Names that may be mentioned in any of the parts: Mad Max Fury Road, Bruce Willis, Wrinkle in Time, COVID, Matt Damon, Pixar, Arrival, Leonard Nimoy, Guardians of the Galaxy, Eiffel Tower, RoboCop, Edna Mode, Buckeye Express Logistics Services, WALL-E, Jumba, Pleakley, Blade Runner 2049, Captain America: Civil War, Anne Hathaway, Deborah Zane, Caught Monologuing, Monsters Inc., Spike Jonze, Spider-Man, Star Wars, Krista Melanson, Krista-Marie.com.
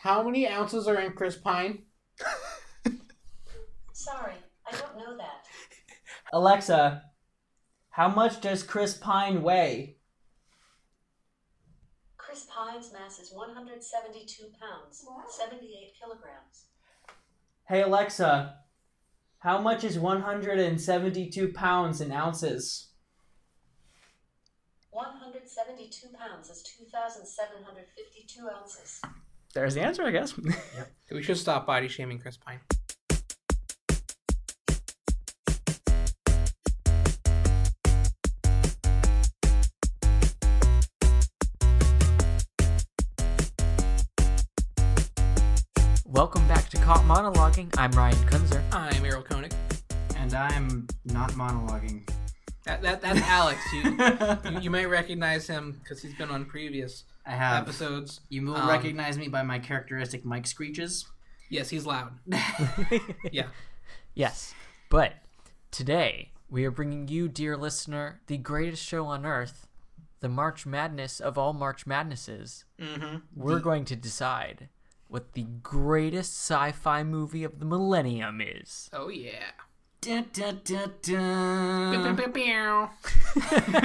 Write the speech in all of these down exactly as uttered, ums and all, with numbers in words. How many ounces are in Chris Pine? Sorry, I don't know that. Alexa, how much does Chris Pine weigh? Chris Pine's mass is one hundred seventy-two pounds, what? seventy-eight kilograms. Hey Alexa, how much is one hundred seventy-two pounds in ounces? one hundred seventy-two pounds is two thousand seven hundred fifty-two ounces. There's the answer, I guess. Yep. We should stop body shaming Chris Pine. Welcome back to Caught Monologuing. I'm Ryan Kunzer. I'm Errol Koenig. And I'm not monologuing. That, that That's Alex. You, you you might recognize him because he's been on previous I have. episodes. You will um, recognize me by my characteristic mic screeches. Yes, he's loud. Yeah. Yes. But today we are bringing you, dear listener, the greatest show on earth, the March Madness of all March Madnesses. Mm-hmm. We're the- going to decide what the greatest sci-fi movie of the millennium is. Oh, yeah. Dun, dun, dun, dun. Pew, pew, pew, pew.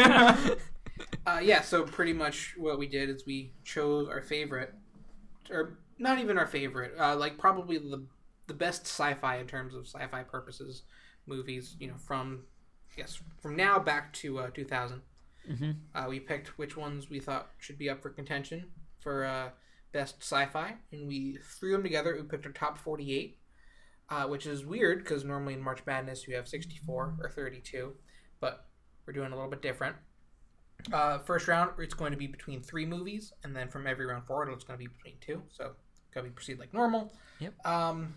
uh, yeah, so pretty much what we did is we chose our favorite, or not even our favorite, uh, like probably the the best sci-fi in terms of sci-fi purposes movies, you know, from, yes, from now back to uh, two thousand. Mm-hmm. Uh, we picked which ones we thought should be up for contention for uh, best sci-fi, and we threw them together. We picked our top forty-eight. Uh, which is weird because normally in March Madness you have sixty-four or thirty-two, but we're doing a little bit different. Uh, first round, it's going to be between three movies, and then from every round forward, it's going to be between two. So it's going to be proceed like normal. Yep. Um,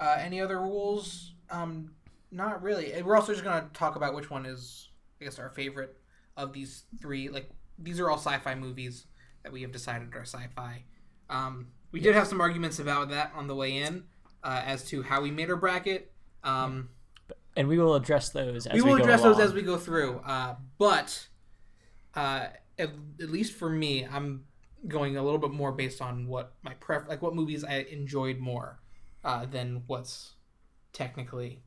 uh, any other rules? Um, not really. And we're also just going to talk about which one is, I guess, our favorite of these three. Like these are all sci-fi movies that we have decided are sci-fi. Um, we yep. did have some arguments about that on the way in. Uh, as to how we made our bracket, um, and we will address those. As we will we go address along. those as we go through. Uh, but uh, at, at least for me, I'm going a little bit more based on what my pref, like what movies I enjoyed more uh, than what's technically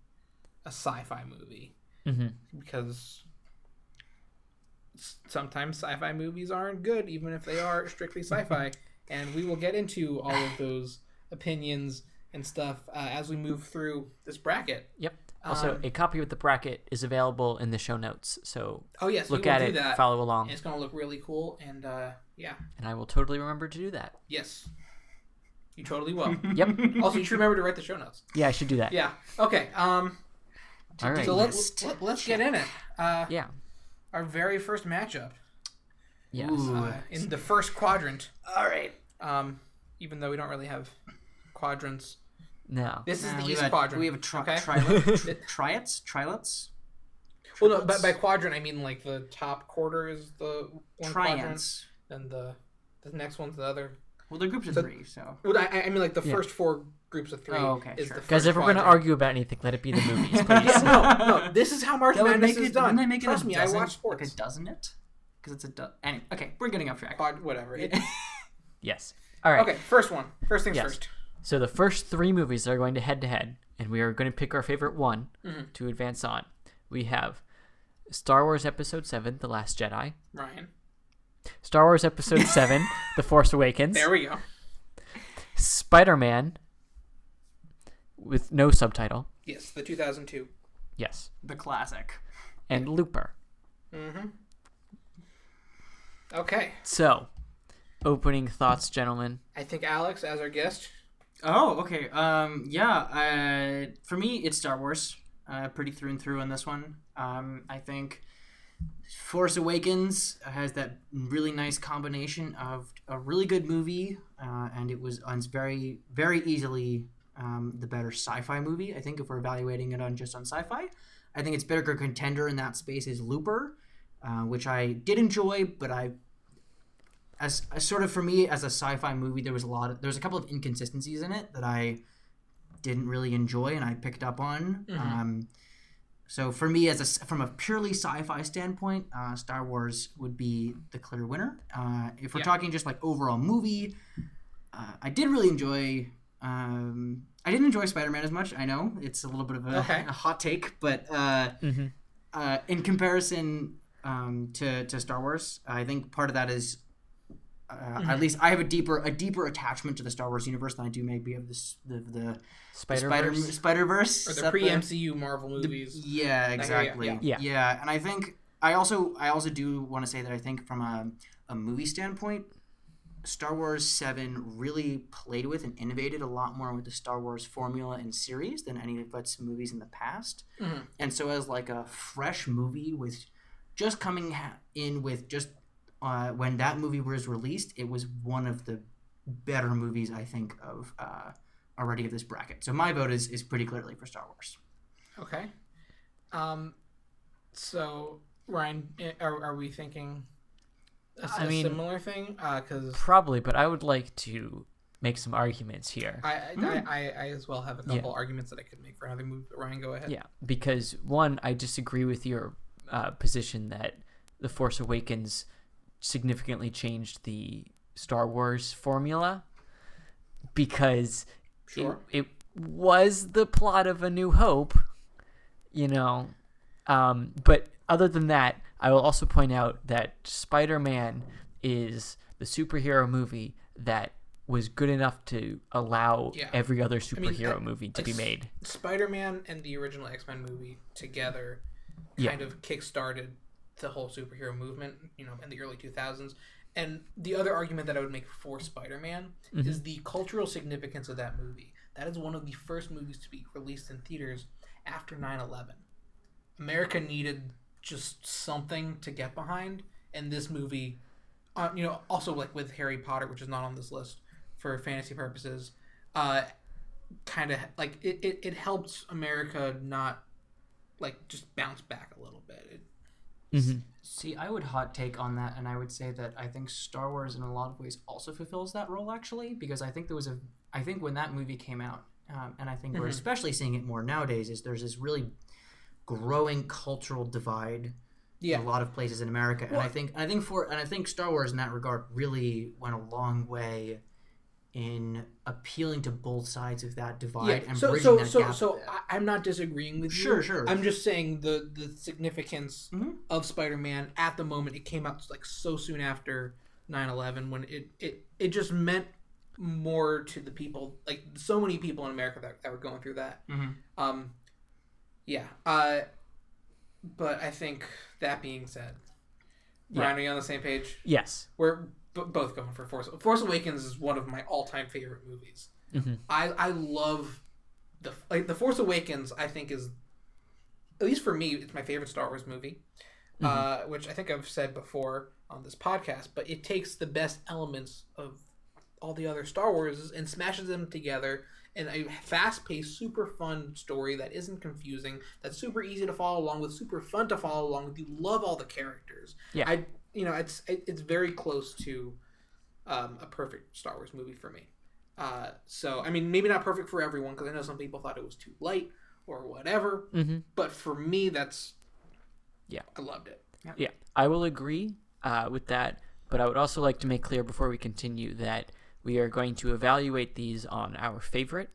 a sci-fi movie, mm-hmm. because sometimes sci-fi movies aren't good, even if they are strictly sci-fi. And we will get into all of those opinions and stuff uh, as we move through this bracket. Yep. Also, um, a copy of the bracket is available in the show notes, so oh, yes, look at it, that. Follow along. And it's going to look really cool, and uh, yeah. And I will totally remember to do that. Yes. You totally will. Yep. Also, you should remember to write the show notes. Yeah, I should do that. Yeah. Okay. Um, to, All right. So let's, let, let's get in it. Uh, yeah. Our very first matchup. Yes. Uh, in the first quadrant. All right. Um, even though we don't really have quadrants. No. This is no, the East a, quadrant. We have a tri- okay? trilets. Triads? Trilets? Well, no, but by quadrant, I mean like the top quarter is the one quadrant, and the the next one's the other. Well, they're groups of so, three, so. Well, I, I mean like the yeah. first four groups of three oh, okay, is sure. the first Guys, if we're going to argue about anything, let it be the movies, please. yeah, no, no. This is how March Madness is done. Wouldn't I make it Trust a me, dozen, I watch sports. Like a dozen it? Because it's a dozen. Anyway, okay, we're getting off track. Quad, whatever. It, yes. All right. Okay, first one. First things yes. first. So the first three movies are going to head-to-head, and we are going to pick our favorite one mm-hmm. to advance on. We have Star Wars Episode seven, The Last Jedi. Ryan. Star Wars Episode seven, The Force Awakens. There we go. Spider-Man, with no subtitle. Yes, the two thousand two. Yes. The classic. And Looper. Mm-hmm. Okay. So, opening thoughts, gentlemen. I think Alex, as our guest... Oh, okay. Um, yeah. Uh, for me, it's Star Wars. Uh, pretty through and through on this one. Um, I think Force Awakens has that really nice combination of a really good movie, uh, and it was on very, very easily um, the better sci-fi movie. I think if we're evaluating it on just on sci-fi, I think its bigger contender in that space is Looper, uh, which I did enjoy, but I. As, as sort of for me as a sci-fi movie, there was a lot of, there was a couple of inconsistencies in it that I didn't really enjoy and I picked up on. Mm-hmm. Um, so for me, as a from a purely sci-fi standpoint, uh, Star Wars would be the clear winner. Uh, if we're yeah. talking just like overall movie, uh, I did really enjoy. Um, I didn't enjoy Spider-Man as much. I know it's a little bit of a, okay. a hot take, but uh, mm-hmm. uh, in comparison um, to to Star Wars, I think part of that is uh, mm-hmm. at least I have a deeper a deeper attachment to the Star Wars universe than I do maybe of this, the the Spider-Verse, the Spider-Verse, or the pre-M C U Marvel movies. The, yeah, exactly. Yeah. Yeah. yeah, yeah, and I think I also I also do want to say that I think from a a movie standpoint, Star Wars seven really played with and innovated a lot more with the Star Wars formula and series than any of its movies in the past. Mm-hmm. And so as like a fresh movie with just coming in with just uh, when that movie was released, it was one of the better movies, I think, of uh, already of this bracket. So my vote is, is pretty clearly for Star Wars. Okay. Um, so, Ryan, are, are we thinking... A, I mean, similar thing, uh, cause probably, but I would like to make some arguments here. I I, mm. I, I as well have a couple yeah. arguments that I could make for another movie. Ryan, go ahead. Yeah, because one, I disagree with your uh, position that The Force Awakens significantly changed the Star Wars formula, because sure. it, it was the plot of A New Hope, you know. Um, but other than that, I will also point out that Spider-Man is the superhero movie that was good enough to allow yeah. every other superhero I mean, movie to like be made. Spider-Man and the original X-Men movie together kind yeah. of kickstarted the whole superhero movement, you know, in the early two thousands. And the other argument that I would make for Spider-Man mm-hmm. is the cultural significance of that movie. That is one of the first movies to be released in theaters after nine eleven. America needed just something to get behind, and this movie uh, you know, also like with Harry Potter, which is not on this list for fantasy purposes, uh kind of like it, it it helps America not like just bounce back a little bit. It, mm-hmm. See, I would hot take on that, and I would say that I think Star Wars in a lot of ways also fulfills that role, actually, because I think there was a I think when that movie came out um, and I think mm-hmm. we're especially seeing it more nowadays, is there's this really growing cultural divide yeah. in a lot of places in America, and well, I think I think for and I think Star Wars in that regard really went a long way in appealing to both sides of that divide yeah. and so, bridging so, that so, gap. So I, I'm not disagreeing with sure, you. Sure, sure. I'm just saying the the significance mm-hmm. of Spider-Man at the moment. It came out like so soon after nine eleven, when it it it just meant more to the people, like so many people in America that, that were going through that. Mm-hmm. Um. Yeah, uh, but I think that being said, yeah. Ryan, are you on the same page? Yes. We're b- both going for Force Force Awakens is one of my all-time favorite movies. Mm-hmm. I, I love, the like The Force Awakens, I think is, at least for me, it's my favorite Star Wars movie, mm-hmm. uh, which I think I've said before on this podcast, but it takes the best elements of all the other Star Wars and smashes them together in a fast-paced, super fun story that isn't confusing, that's super easy to follow along with, super fun to follow along with. You love all the characters. Yeah, I, you know, it's it, it's very close to um, a perfect Star Wars movie for me. Uh, so, I mean, maybe not perfect for everyone, because I know some people thought it was too light or whatever. Mm-hmm. But for me, that's yeah, I loved it. Yeah, yeah. I will agree uh, with that. But I would also like to make clear before we continue that we are going to evaluate these on our favorite.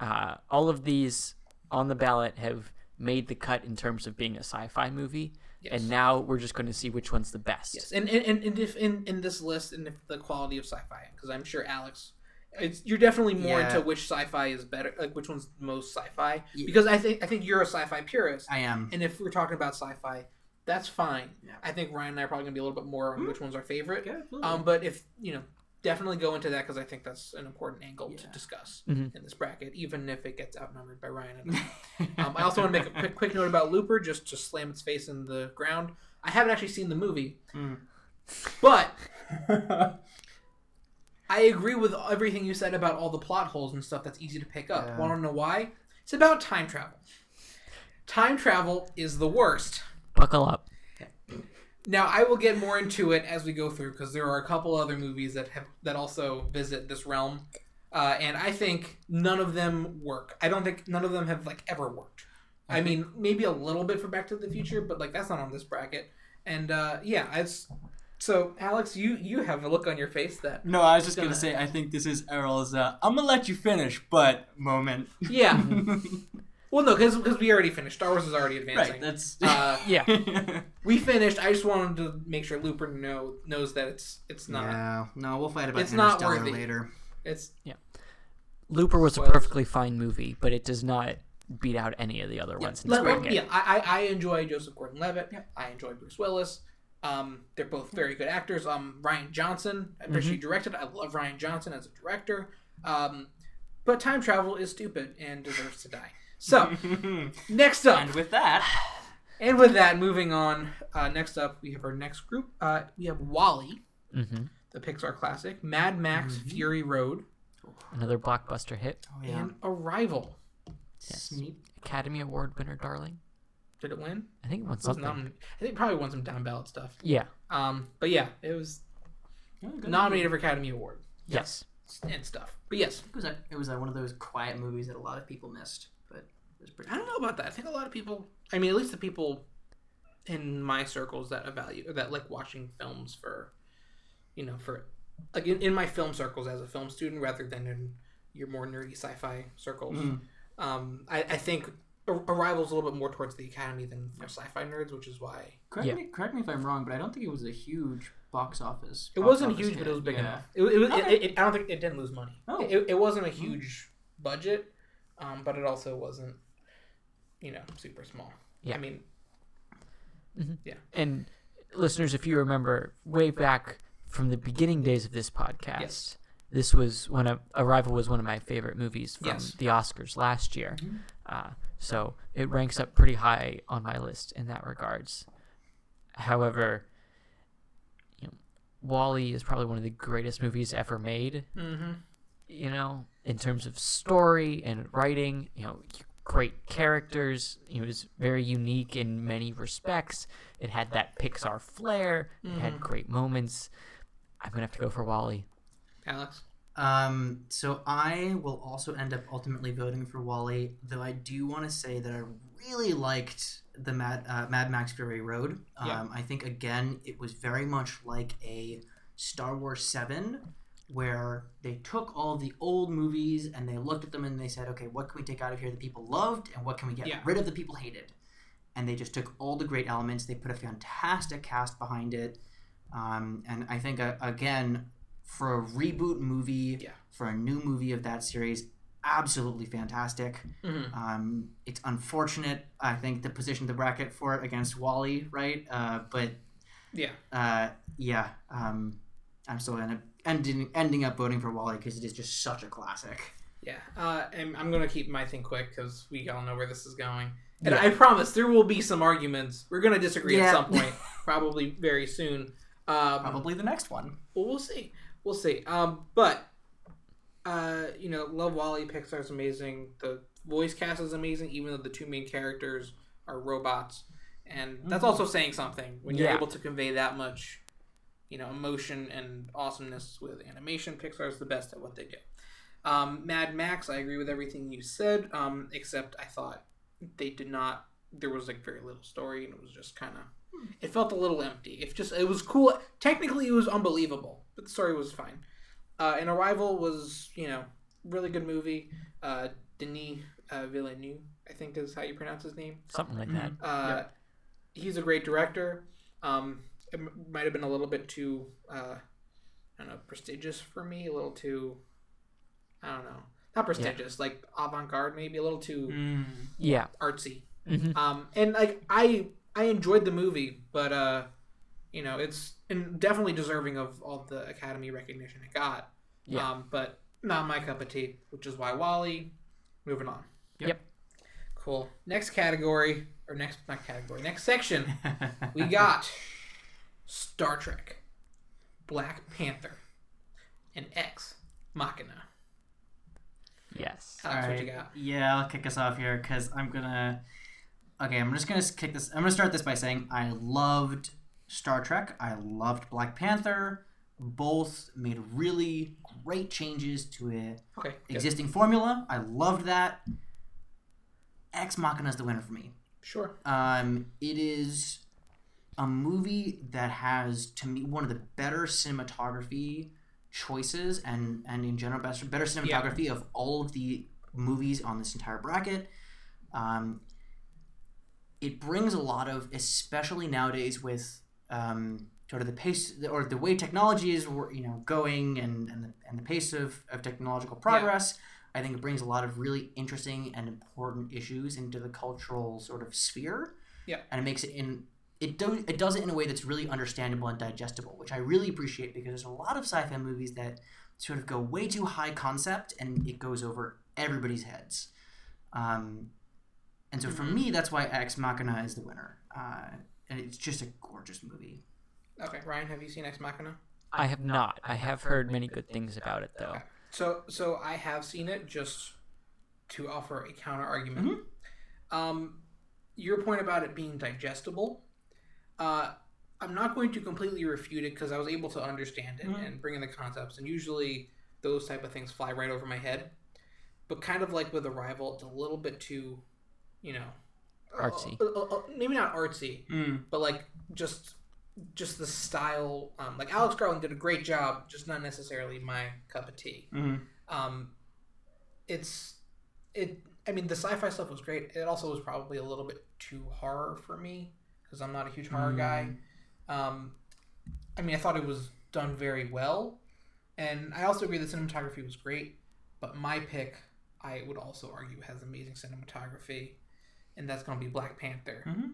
Uh, all of these on the ballot have made the cut in terms of being a sci-fi movie, yes. and now we're just going to see which one's the best. Yes, and and, and if in, in this list, and if the quality of sci-fi, because I'm sure Alex, it's, you're definitely more yeah. into which sci-fi is better, like which one's most sci-fi. Yeah. Because I think I think you're a sci-fi purist. I am. And if we're talking about sci-fi, that's fine. Yeah. I think Ryan and I are probably going to be a little bit more on mm-hmm. which one's our favorite. Yeah, um, but if you know. Definitely go into that, because I think that's an important angle yeah. to discuss mm-hmm. in this bracket, even if it gets outnumbered by Ryan and I. um, I also want to make a quick, quick note about Looper, just to slam its face in the ground. I haven't actually seen the movie, mm. but I agree with everything you said about all the plot holes and stuff that's easy to pick up. Yeah. Want to know why? It's about time travel. Time travel is the worst. Buckle up. Now, I will get more into it as we go through, because there are a couple other movies that have that also visit this realm, uh, and I think none of them work. I don't think none of them have like ever worked. I mean, maybe a little bit for Back to the Future, but like that's not on this bracket. And uh, yeah, it's So, Alex, you, you have a look on your face that... No, I was just going to say, I think this is Errol's, uh, I'm going to let you finish, but moment. Yeah. Well, no, because we already finished. Star Wars is already advancing. Right, that's... Uh, yeah. We finished. I just wanted to make sure Looper know, knows that it's it's not... Yeah, no, we'll fight about it's Interstellar not later. It's... Yeah. Looper was Spoilers. a perfectly fine movie, but it does not beat out any of the other yeah, ones. Let, let, yeah, I, I enjoy Joseph Gordon-Levitt. Yeah. I enjoy Bruce Willis. Um, they're both very good actors. Um, Rian Johnson, I mm-hmm. directed. I love Rian Johnson as a director. Um, but time travel is stupid and deserves to die. So, next up. And with that. And with that, moving on. Uh, next up, we have our next group. Uh, we have WALL-E, mm-hmm. the Pixar classic. Mad Max mm-hmm. Fury Road. Another blockbuster hit. Oh, yeah. And Arrival. Yes. Sneak. Academy Award winner, darling. Did it win? I think it won something. It nom- I think it probably won some down-ballot stuff. Yeah. Um. But yeah, it was oh, nominated for Academy Award. Yes. yes. And stuff. But yes. It was, a, it was a, one of those quiet movies that a lot of people missed. But it was pretty I don't know about that. I think a lot of people, I mean, at least the people in my circles that evaluate, that like watching films for, you know, for, like in, in my film circles as a film student rather than in your more nerdy sci-fi circles. Mm. Um. I, I think... Arrival's a little bit more towards the Academy than for sci-fi nerds, which is why... Correct, yeah. me, correct me if I'm wrong, but I don't think it was a huge box office. It box wasn't office huge, hit. but it was big yeah. enough. It, it, okay. it, it, I don't think... It didn't lose money. Oh. It, it wasn't a huge mm. budget, um, but it also wasn't, you know, super small. Yeah. I mean... Mm-hmm. Yeah. And listeners, if you remember, way back from the beginning days of this podcast... Yes. This was one of Arrival was one of my favorite movies from yes. the Oscars last year, mm-hmm. uh, so it ranks up pretty high on my list in that regards. However, you know, WALL-E is probably one of the greatest movies ever made. Mm-hmm. You know, in terms of story and writing, you know, great characters. It was very unique in many respects. It had that Pixar flair. Mm-hmm. It had great moments. I'm gonna have to go for WALL-E. Alex? Um, so I will also end up ultimately voting for WALL-E, though I do want to say that I really liked the Mad, uh, Mad Max Fury Road. Um, yeah. I think, again, it was very much like a Star Wars seven, where they took all the old movies and they looked at them and they said, okay, what can we take out of here that people loved and what can we get yeah. rid of that people hated? And they just took all the great elements. They put a fantastic cast behind it. Um, and I think, uh, again... for a reboot movie, yeah. for a new movie of that series, absolutely fantastic. Mm-hmm. Um, it's unfortunate, I think, the position of the bracket for it against WALL-E, right? Uh, but yeah, uh, yeah, um, I'm still end up ending ending up voting for WALL-E because it is just such a classic. Yeah, uh, and I'm gonna keep my thing quick because we all know where this is going, and yeah. I promise there will be some arguments. We're gonna disagree yeah. at some point, probably very soon. Um, probably the next one. Well, we'll see. We'll see. Um, but, uh, you know, love WALL-E. Pixar's amazing. The voice cast is amazing, even though the two main characters are robots. And that's also saying something when you're yeah. able to convey that much, you know, emotion and awesomeness with animation. Pixar's the best at what they do. Um, Mad Max, I agree with everything you said, um, except I thought they did not, there was like very little story and it was just kind of, it felt a little empty. It just, it was cool. Technically, it was unbelievable. But the story was fine. Uh, and Arrival was, you know, really good movie. Uh, Denis uh, Villeneuve, I think is how you pronounce his name. Something like that. Uh, yep. He's a great director. Um, it m- might have been a little bit too, uh, I don't know, prestigious for me. A little too, I don't know. Not prestigious. Yeah. Like avant-garde maybe. A little too mm, yeah. artsy. Mm-hmm. Um, and, like, I I enjoyed the movie, but... Uh, You know, it's and definitely deserving of all the Academy recognition it got. Yeah. Um, but not my cup of tea, which is why WALL-E. Moving on. Yep. yep. Cool. Next category, or next, not category, next section, we got Star Trek, Black Panther, and Ex Machina. Yes. Alex, all right. What you got? Yeah, I'll kick us off here because I'm going to... Okay, I'm just going to kick this... I'm going to start this by saying I loved... Star Trek. I loved Black Panther. Both made really great changes to an okay, existing good. formula. I loved that. Ex Machina is the winner for me. Sure. Um, it is a movie that has, to me, one of the better cinematography choices and, and in general, better, better cinematography yeah. of all of the movies on this entire bracket. Um, it brings a lot of, especially nowadays with um, sort of the pace or the way technology is, you know, going and and the, and the pace of, of technological progress. Yeah. I think it brings a lot of really interesting and important issues into the cultural sort of sphere. Yeah, and it makes it in it do it does it in a way that's really understandable and digestible, which I really appreciate because there's a lot of sci-fi movies that sort of go way too high concept and it goes over everybody's heads. Um, and so for me, that's why Ex Machina is the winner. Uh, and it's just a gorgeous movie. Okay, Ryan, have you seen Ex Machina? I have not. I have heard many good things about it, though. Okay. So, so I have seen it, just to offer a counter argument. Mm-hmm. Um, your point about it being digestible, uh, I'm not going to completely refute it because I was able to understand it mm-hmm. and bring in the concepts. And usually those type of things fly right over my head. But kind of like with Arrival, it's a little bit too, you know, artsy. Uh, uh, uh, maybe not artsy, mm. but like just just the style. Um, like Alex Garland did a great job, just not necessarily my cup of tea. Mm. Um, it's it. I mean, the sci-fi stuff was great. It also was probably a little bit too horror for me because I'm not a huge horror mm. guy. Um, I mean, I thought it was done very well, and I also agree the cinematography was great. But my pick, I would also argue, has amazing cinematography, and that's going to be Black Panther. Mm-hmm.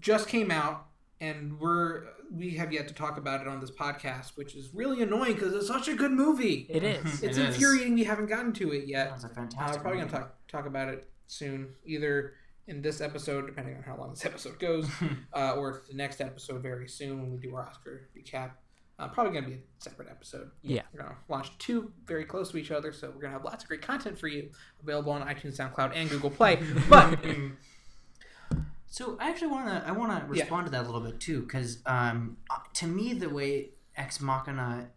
Just came out, and we're we have yet to talk about it on this podcast, which is really annoying because it's such a good movie. It is. It's it infuriating is. We haven't gotten to it yet. That's a fantastic movie. Uh, we're probably going to talk talk about it soon, either in this episode, depending on how long this episode goes, uh, or the next episode very soon when we do our Oscar recap. Uh, probably going to be a separate episode. Yeah. We're going to launch two very close to each other, so we're going to have lots of great content for you available on iTunes, SoundCloud, and Google Play. But so I actually want to I want to respond yeah. to that a little bit, too, because um, to me, the way Ex Machina...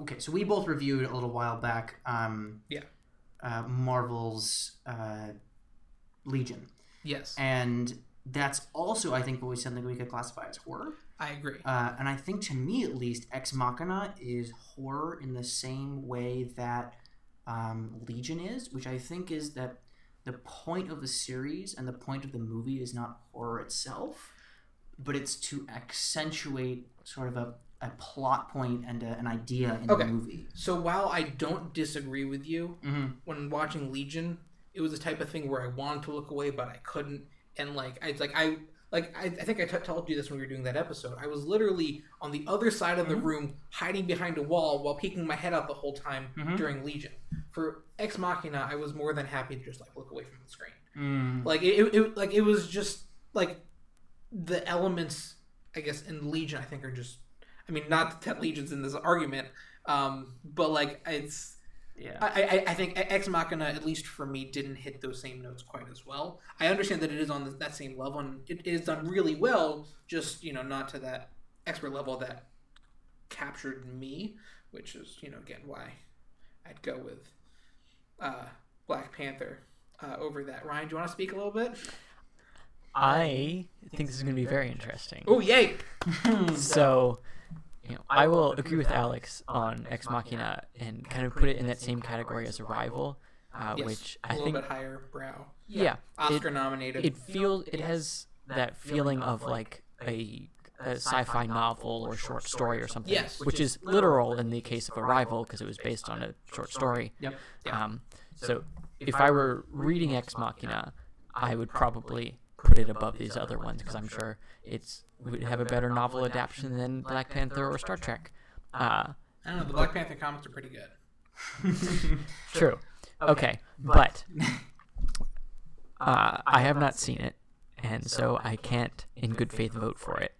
Okay, so we both reviewed a little while back um, yeah. uh, Marvel's uh, Legion. Yes. And that's also, I think, always something we could classify as horror. I agree. Uh, and I think to me, at least, Ex Machina is horror in the same way that um, Legion is, which I think is that the point of the series and the point of the movie is not horror itself, but it's to accentuate sort of a, a plot point and a, an idea in okay. the movie. So while I don't disagree with you, mm-hmm. when watching Legion, it was the type of thing where I wanted to look away, but I couldn't. And like, I like I... Like, I, I think I t- told you this when we were doing that episode. I was literally on the other side of the mm-hmm. room, hiding behind a wall while peeking my head out the whole time mm-hmm. during Legion. For Ex Machina, I was more than happy to just, like, look away from the screen. Mm. Like, it, it, it, like, it was just, like, the elements, I guess, in Legion, I think, are just... I mean, not that Legion's in this argument, um, but, like, it's... Yeah, I, I I think Ex Machina, at least for me, didn't hit those same notes quite as well. I understand that it is on the, that same level, and it is done really well, just, you know, not to that expert level that captured me, which is, you know, again, why I'd go with uh, Black Panther uh, over that. Ryan, do you want to speak a little bit? I think this is going to be very interesting. Oh, yay! So... You know, I will agree with Alex on Ex Machina and kind of put it in that same category as Arrival, uh, yes, which I think a little bit higher brow. Yeah, yeah, Oscar nominated. It feels it has that feeling of like a, a sci-fi novel or short story or something. Yes, which is literal in the case of Arrival because it was based on a short story. Yep. Um, so if I were reading Ex Machina, I would probably put it above these other ones because I'm sure it's would have a better novel adaptation than Black Panther or Star Trek. Uh, I don't know. The Black Panther comics are pretty good. True. Okay, but uh, I have not seen it, and so I can't, in good faith, vote for it.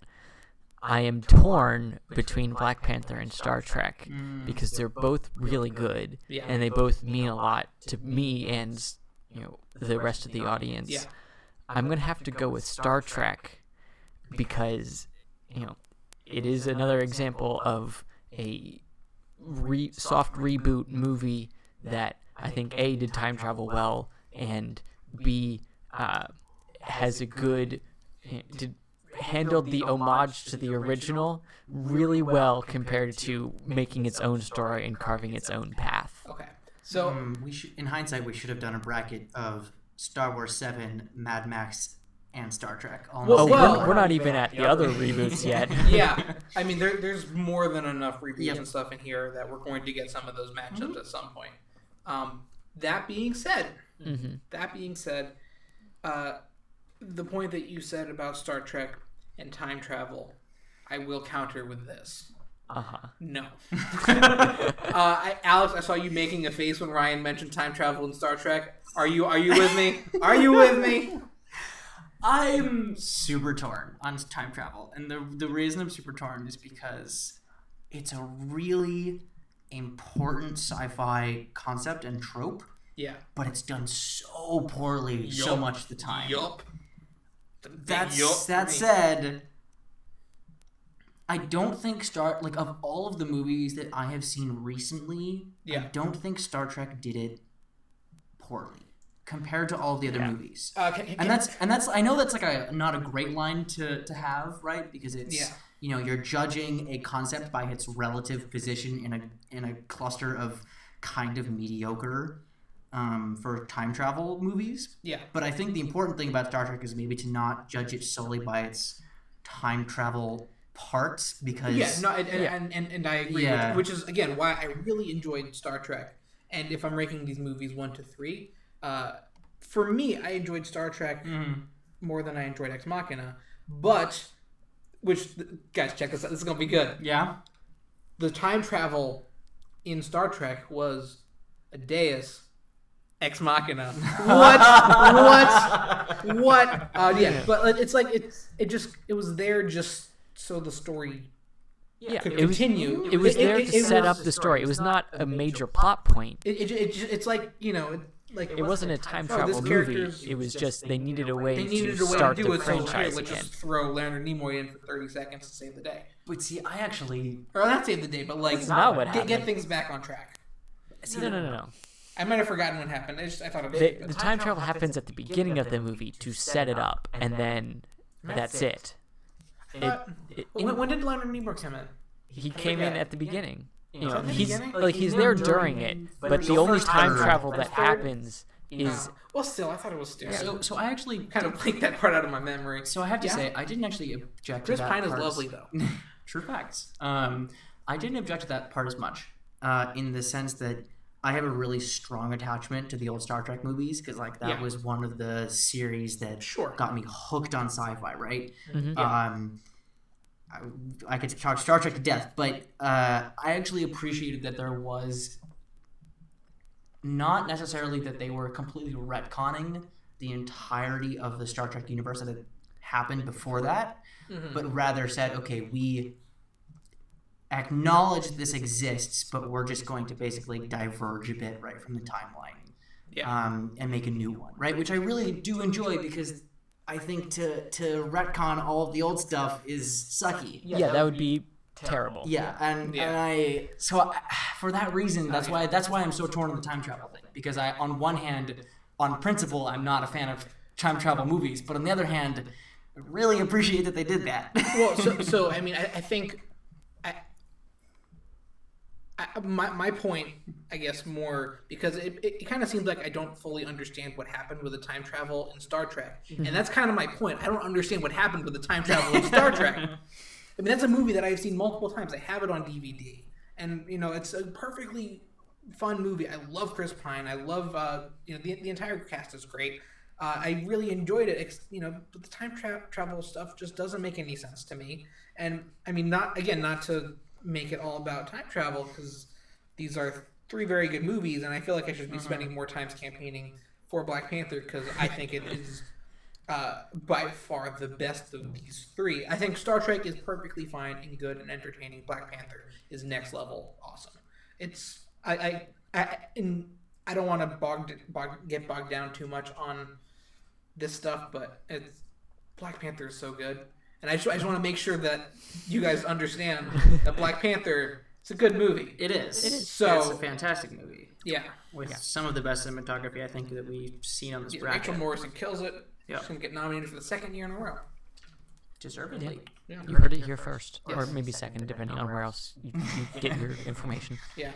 I am torn between Black Panther and Star Trek because they're both really good, and they both mean a lot to me and, you know, the rest of the audience. I'm going to have to go with Star Trek because, you know, it is another example of a re- soft reboot movie that I think, A, did time travel well, and B, uh, has a good, did, handled the homage to the original really well compared to making its own story and carving its own path. Okay. So mm. we should, in hindsight, we should have done a bracket of Star Wars seven, Mad Max, and Star Trek. Well, we're, we're not even at the other reboots yet. Yeah. I mean, there, there's more than enough reboots yep. and stuff in here that we're going to get some of those matchups mm-hmm. at some point. Um, that being said, mm-hmm. that being said, uh, the point that you said about Star Trek and time travel, I will counter with this. Uh-huh. No. uh, I, Alex, I saw you making a face when Ryan mentioned time travel in Star Trek. Are you Are you with me? Are you with me? I'm super torn on time travel. And the the reason I'm super torn is because it's a really important sci-fi concept and trope. Yeah. But it's done so poorly yup. so much of the time. Yup. That's, yup that said... I don't think Star... Like, of all of the movies that I have seen recently, yeah. I don't think Star Trek did it poorly compared to all of the other yeah. movies. Uh, can, can, and that's... and that's I know that's, like, a not a great line to, to have, right? Because it's... Yeah. You know, you're judging a concept by its relative position in a in a cluster of kind of mediocre um, for time travel movies. Yeah. But I think the important thing about Star Trek is maybe to not judge it solely by its time travel... parts because yeah no and and, yeah. and, and, and I agree yeah. which, which is again why I really enjoyed Star Trek. And if I'm ranking these movies one to three, uh, for me I enjoyed Star Trek mm. more than I enjoyed Ex Machina, but which guys check this out, this is gonna be good. Yeah, the time travel in Star Trek was a deus Ex Machina. What? what? What? Uh, yeah, but it's like it's it just it was there just. So the story yeah, could it continue. Was, it was it, there it, to it, it set up the story. It was not a major plot point. It, it, it, it, it's like, you know... It, like It wasn't a time travel oh, movie. It was just they needed a way needed to a way start to do the it, franchise so again. Just throw Leonard Nimoy in for thirty seconds to save the day. But see, I actually... Or not save the day, but like... Not what get, get things back on track. See, no, no, no, no. I might have forgotten what happened. I just I thought it was... The, the time travel happens at the beginning of the movie to set it up, and then that's it. It, uh, it, when, when did Leonard Nimoy come in? He came in at the beginning. You know, the he's beginning? like he's, he's there during, during it, but the only time travel that happens no. is well. Still, I thought it was still. Yeah. So, so I actually kind of blanked that part out of my memory. So I have to yeah. say, I didn't actually object. Chris to that Pine part is lovely, though. True facts. Um, I didn't object to that part as much, uh, in the sense that I have a really strong attachment to the old Star Trek movies because, like, that yeah. was one of the series that sure. got me hooked on sci-fi, right? Mm-hmm. Yeah. Um, I, I could talk Star Trek to death, but uh, I actually appreciated that there was not necessarily that they were completely retconning the entirety of the Star Trek universe that had happened before that, mm-hmm. but rather said, okay, we... acknowledge this exists, but we're just going to basically diverge a bit right from the timeline yeah. um, and make a new one, right? Which I really do enjoy because I think to to retcon all of the old stuff is sucky. Yeah, yeah that, that would be terrible. Yeah, and, yeah. and I so I, for that reason, that's why that's why I'm so torn on the time travel thing because I, on one hand, on principle, I'm not a fan of time travel movies, but on the other hand, I really appreciate that they did that. Well, so so I mean, I, I think. I, my my point, I guess, more because it, it, it kind of seems like I don't fully understand what happened with the time travel in Star Trek, mm-hmm. and that's kind of my point. I don't understand what happened with the time travel in Star Trek. I mean, that's a movie that I've seen multiple times. I have it on D V D, and you know, it's a perfectly fun movie. I love Chris Pine. I love uh, you know the the entire cast is great. Uh, I really enjoyed it. You know, but the time tra- travel stuff just doesn't make any sense to me. And I mean, not again, not to. make it all about time travel because these are three very good movies and I feel like I should be spending more time campaigning for Black Panther because I think it is uh, by far the best of these three. I think Star Trek is perfectly fine and good and entertaining. Black Panther is next level awesome. It's I I, I, and I don't want to bog, bog, get bogged down too much on this stuff, but it's Black Panther is so good. And I just, I just want to make sure that you guys understand that Black Panther is a good movie. It is. It is. So, it's a fantastic movie. Yeah. With yeah. some of the best cinematography, I think, that we've seen on this yeah, bracket. Rachel Morrison kills it. Yep. She's going to get nominated for the second year in a row. deservedly. Yeah. You heard it here first, yes. Or maybe second, depending on where else you, you get your information. Yeah.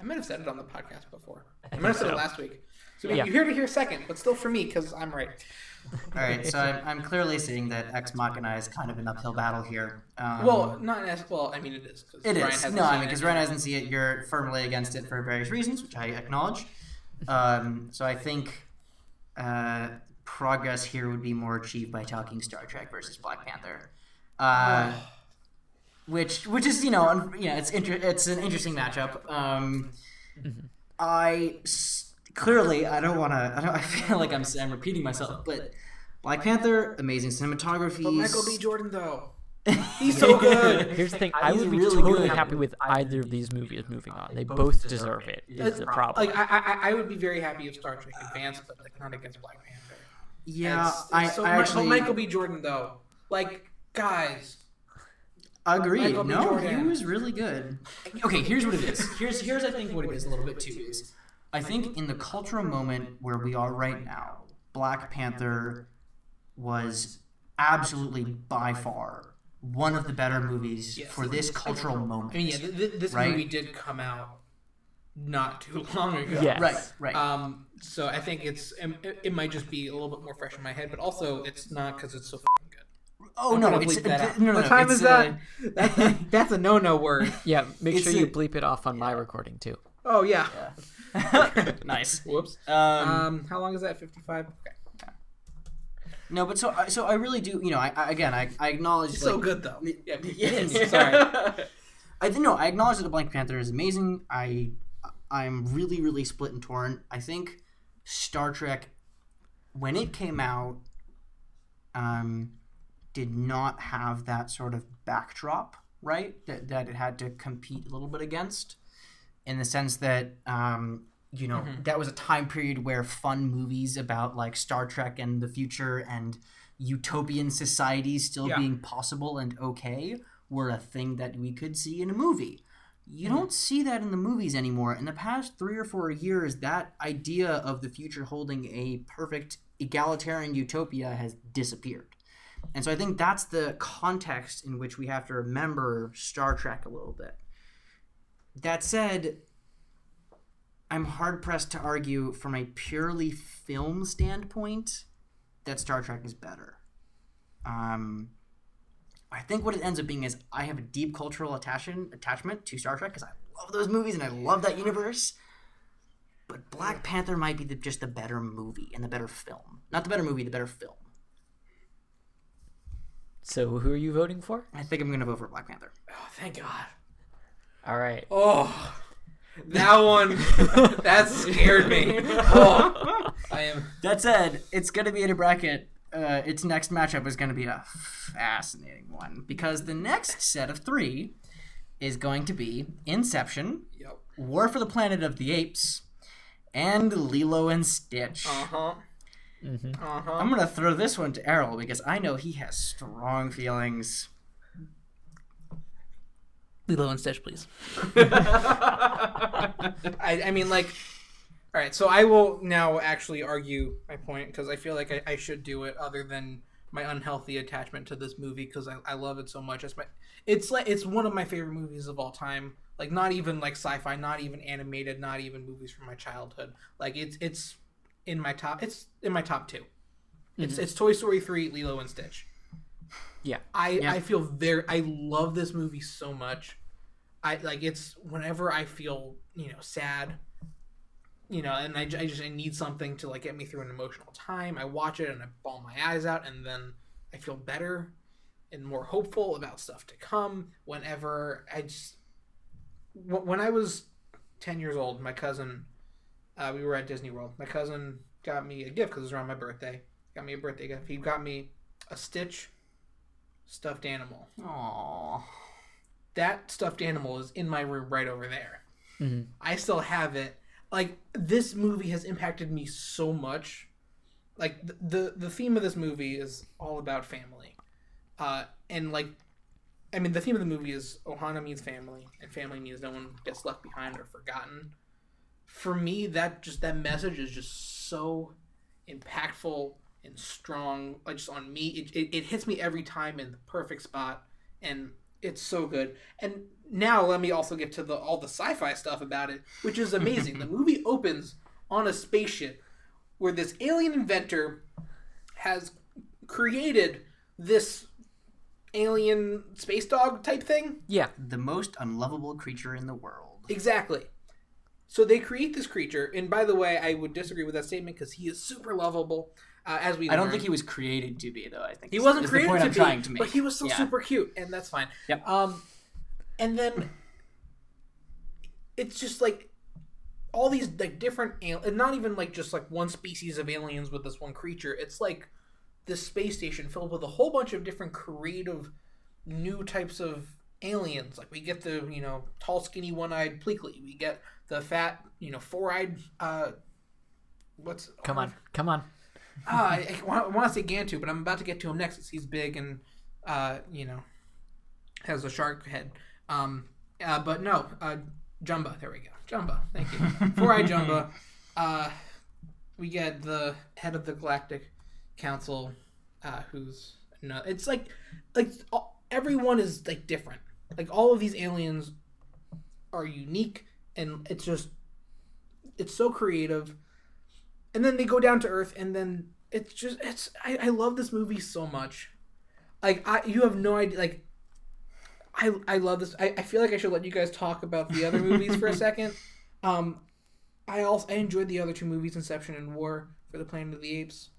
I might have said it on the podcast before. I, I might have said so. it last week. So yeah. You heard it here second, but still for me, because I'm right. All right, so I'm, I'm clearly seeing that Ex Machina is kind of an uphill battle here. Um, well, not as well. I mean, it is. Cause it Ryan is. No, I mean, because Ryan hasn't seen it. You're firmly against it for various reasons, which I acknowledge. Um, so I think uh, progress here would be more achieved by talking Star Trek versus Black Panther. Uh, which which is, you know, un- yeah, it's inter- it's an interesting matchup. Um, mm-hmm. I s- clearly I don't want to I don't I feel like I'm I'm repeating myself, but Black Panther, amazing cinematography. But Michael B. Jordan though. He's so good. Here's the thing. I would be really totally happy with either of these movies moving on. They both deserve it. It's a problem. Like I, I, I would be very happy if Star Trek advanced, but like not against Black Panther. Yeah, it's, it's I, so I much, actually. Michael B. Jordan though, like guys. Agreed. Michael no, he was really good. Okay, here's what it is. Here's here's I think what it is a little bit too is, I think in the cultural moment where we are right now, Black Panther was absolutely by far one of the better movies yes. for this cultural moment. I mean, yeah, th- th- this right? movie did come out not too long ago. Yes. Right, right. Um, so I think it's it, it might just be a little bit more fresh in my head, but also it's not because it's so f***ing good. Oh, I'm no, it's... That no, no, what no, time it's, is uh, that? That's, that's a no-no word. Yeah, make sure you a, bleep it off on yeah. my recording, too. Oh, yeah. yeah. Nice. Whoops. Um, um, how long is that? fifty-five? Okay. No, but so so I really do, you know. I, I again, I, I acknowledge. It's like, so good though. Yeah, it is. Sorry, I didn't know. I acknowledge that the Black Panther is amazing. I I'm really really split and torn. I think Star Trek, when it came out, um, did not have that sort of backdrop, right? That that it had to compete a little bit against, in the sense that um. You know, mm-hmm. that was a time period where fun movies about like Star Trek and the future and utopian societies still yeah. being possible and okay were a thing that we could see in a movie. You mm. don't see that in the movies anymore. In the past three or four years, that idea of the future holding a perfect egalitarian utopia has disappeared. And so I think that's the context in which we have to remember Star Trek a little bit. That said, I'm hard-pressed to argue from a purely film standpoint that Star Trek is better. Um, I think what it ends up being is I have a deep cultural attachment attachment to Star Trek because I love those movies and I love that universe. But Black Panther might be the, just the better movie and the better film. Not the better movie, the better film. So who are you voting for? I think I'm going to vote for Black Panther. Oh, thank God. All right. Oh, that one, that scared me. Oh, I am. That said, it's going to be in a bracket. Uh, its next matchup is going to be a fascinating one because the next set of three is going to be Inception, yep. War for the Planet of the Apes, and Lilo and Stitch. Uh-huh. Mm-hmm. Uh-huh. I'm going to throw this one to Errol because I know he has strong feelings. Lilo and Stitch, please. I, I mean, like, all right, so I will now actually argue my point because I feel like I, I should do it other than my unhealthy attachment to this movie because I, I love it so much. It's my, it's like, it's one of my favorite movies of all time. Like, not even, like, sci-fi, not even animated, not even movies from my childhood. Like, it's it's in my top, it's in my top two. Mm-hmm. It's it's Toy Story three, Lilo and Stitch. Yeah, I, yeah. I feel very. I love this movie so much. I like it's whenever I feel you know sad, you know, and I, I just I need something to like get me through an emotional time. I watch it and I bawl my eyes out, and then I feel better and more hopeful about stuff to come. Whenever I just when I was ten years old, my cousin, uh, we were at Disney World. My cousin got me a gift because it was around my birthday. Got me a birthday gift. He got me a Stitch stuffed animal. Aww. That stuffed animal is in my room right over there. Mm-hmm. I still have it. Like, this movie has impacted me so much. Like, the the, the theme of this movie is all about family. Uh, and, like, I mean, the theme of the movie is Ohana means family, and family means no one gets left behind or forgotten. For me, that just that message is just so impactful and strong. Just on me, it, it, it hits me every time in the perfect spot, and it's so good. And now let me also get to the all the sci-fi stuff about it, which is amazing. The movie opens on a spaceship where this alien inventor has created this alien space dog type thing. Yeah, the most unlovable creature in the world. Exactly. So they create this creature, and by the way, I would disagree with that statement because he is super lovable. Uh, as we, I learned. don't think he was created to be, though. I think he wasn't is created the point to I'm be, trying to make. But he was still yeah. super cute, and that's fine. Yep. Um, and then it's just like all these like different, al- and not even like just like one species of aliens with this one creature. It's like this space station filled with a whole bunch of different creative, new types of aliens. Like we get the you know tall, skinny, one-eyed Pleakley. We get the fat, you know, four-eyed. Uh, what's come on, come on. uh, I, I want to say Gantu, but I'm about to get to him next. He's big and, uh, you know, has a shark head. Um, uh, but no, uh, Jumba. There we go. Jumba. Thank you. Four-eyed Jumba. Uh, we get the head of the Galactic Council, uh, who's no. It's like, like all, everyone is like different. Like all of these aliens are unique, and it's just, it's so creative. And then they go down to Earth, and then it's just it's. I, I love this movie so much, like I you have no idea. Like, I I love this. I, I feel like I should let you guys talk about the other movies for a second. Um, I also I enjoyed the other two movies, Inception and War for the Planet of the Apes,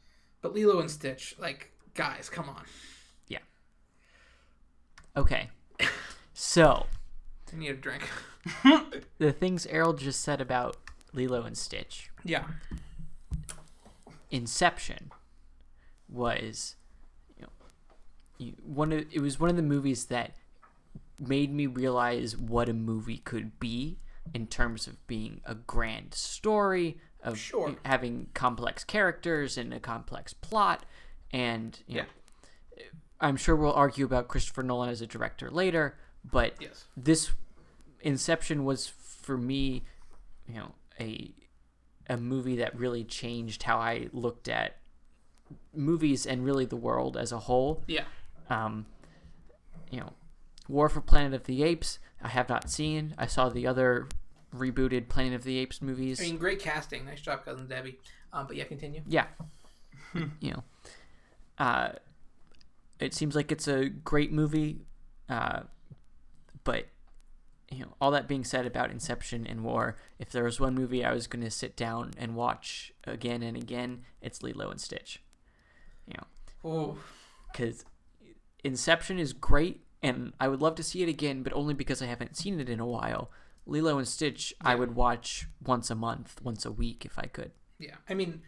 but Lilo and Stitch, like guys, come on. Yeah. Okay. So. I need a drink. The things Errol just said about Lilo and Stitch. Yeah. Inception was you know, one of it was one of the movies that made me realize what a movie could be in terms of being a grand story of sure. having complex characters and a complex plot and you yeah. know, I'm sure we'll argue about Christopher Nolan as a director later, but yes. this Inception was for me you know a a movie that really changed how I looked at movies and really the world as a whole. Yeah. Um, you know, War for Planet of the Apes, I have not seen. I saw the other rebooted Planet of the Apes movies. I mean, great casting. Nice job, Cousin Debbie. Um, but yeah, continue. Yeah. you know, uh, it seems like it's a great movie, uh, but... You know, all that being said about Inception and War, if there was one movie I was going to sit down and watch again and again, it's Lilo and Stitch. You know, because Inception is great, and I would love to see it again, but only because I haven't seen it in a while. Lilo and Stitch, yeah. I would watch once a month, once a week if I could. Yeah, I mean,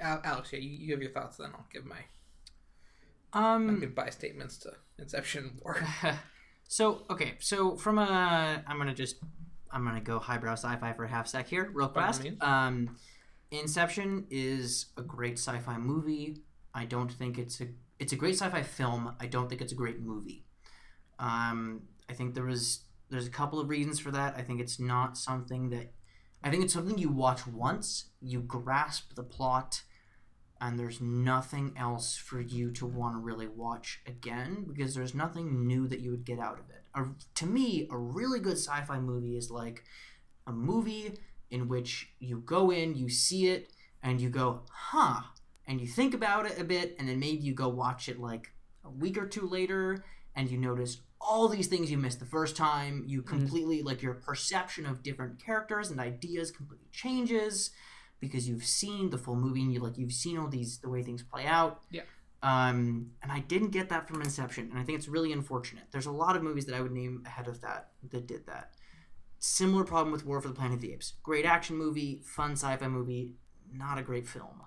Alex, yeah, you have your thoughts, then I'll give my um goodbye statements to Inception and War. So, okay, so from a, I'm going to just, I'm going to go highbrow sci-fi for a half sec here, real fast. Um, Inception is a great sci-fi movie. I don't think it's a, it's a great sci-fi film. I don't think it's a great movie. Um, I think there is, there's a couple of reasons for that. I think it's not something that, I think it's something you watch once, you grasp the plot, and there's nothing else for you to want to really watch again because there's nothing new that you would get out of it. A, to me, a really good sci-fi movie is like a movie in which you go in, you see it, and you go, huh, and you think about it a bit, and then maybe you go watch it like a week or two later, and you notice all these things you missed the first time. You completely, mm-hmm. like your perception of different characters and ideas completely changes. Because you've seen the full movie and you like you've seen all these the way things play out. Yeah. Um, and I didn't get that from Inception, and I think it's really unfortunate. There's a lot of movies that I would name ahead of that that did that. Similar problem with War for the Planet of the Apes. Great action movie, fun sci-fi movie, not a great film.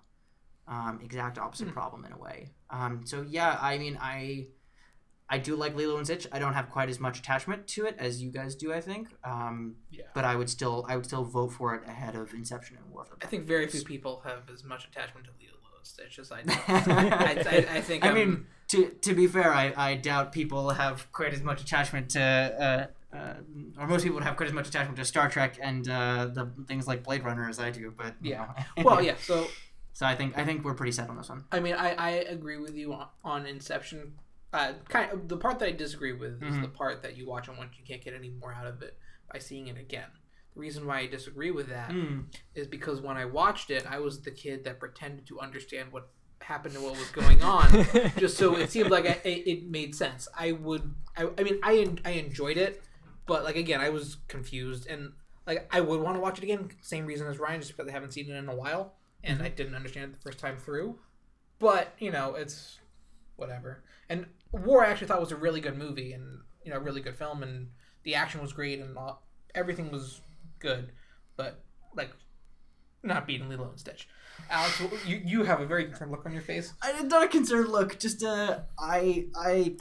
Um, exact opposite mm. problem in a way. Um, so yeah, I mean, I I do like Lilo and Stitch. I don't have quite as much attachment to it as you guys do, I think. Um, yeah. But I would still, I would still vote for it ahead of Inception and War for the Planet. I think very few people have as much attachment to Lilo and Stitch as I do. I, I, I think. I um, mean, to to be fair, I, I doubt people have quite as much attachment to, uh, uh, or most people would have quite as much attachment to Star Trek and uh, the things like Blade Runner as I do. But yeah. You know. Well, yeah. So So I think I think we're pretty set on this one. I mean, I, I agree with you on, on Inception. Uh, kind of, the part that I disagree with mm-hmm. is the part that you watch and once you can't get any more out of it by seeing it again. The reason why I disagree with that mm. is because when I watched it, I was the kid that pretended to understand what happened and what was going on, just so it seemed like I, it, it made sense. I would, I, I mean, I I enjoyed it, but like again, I was confused and like I would want to watch it again. Same reason as Ryan, just because I haven't seen it in a while and mm-hmm. I didn't understand it the first time through. But you know, it's whatever. And War, I actually thought was a really good movie and, you know, a really good film, and the action was great and all, everything was good, but like not beating Lilo and Stitch. Alex, you, you have a very concerned look on your face. I, not a concerned look, just uh, I I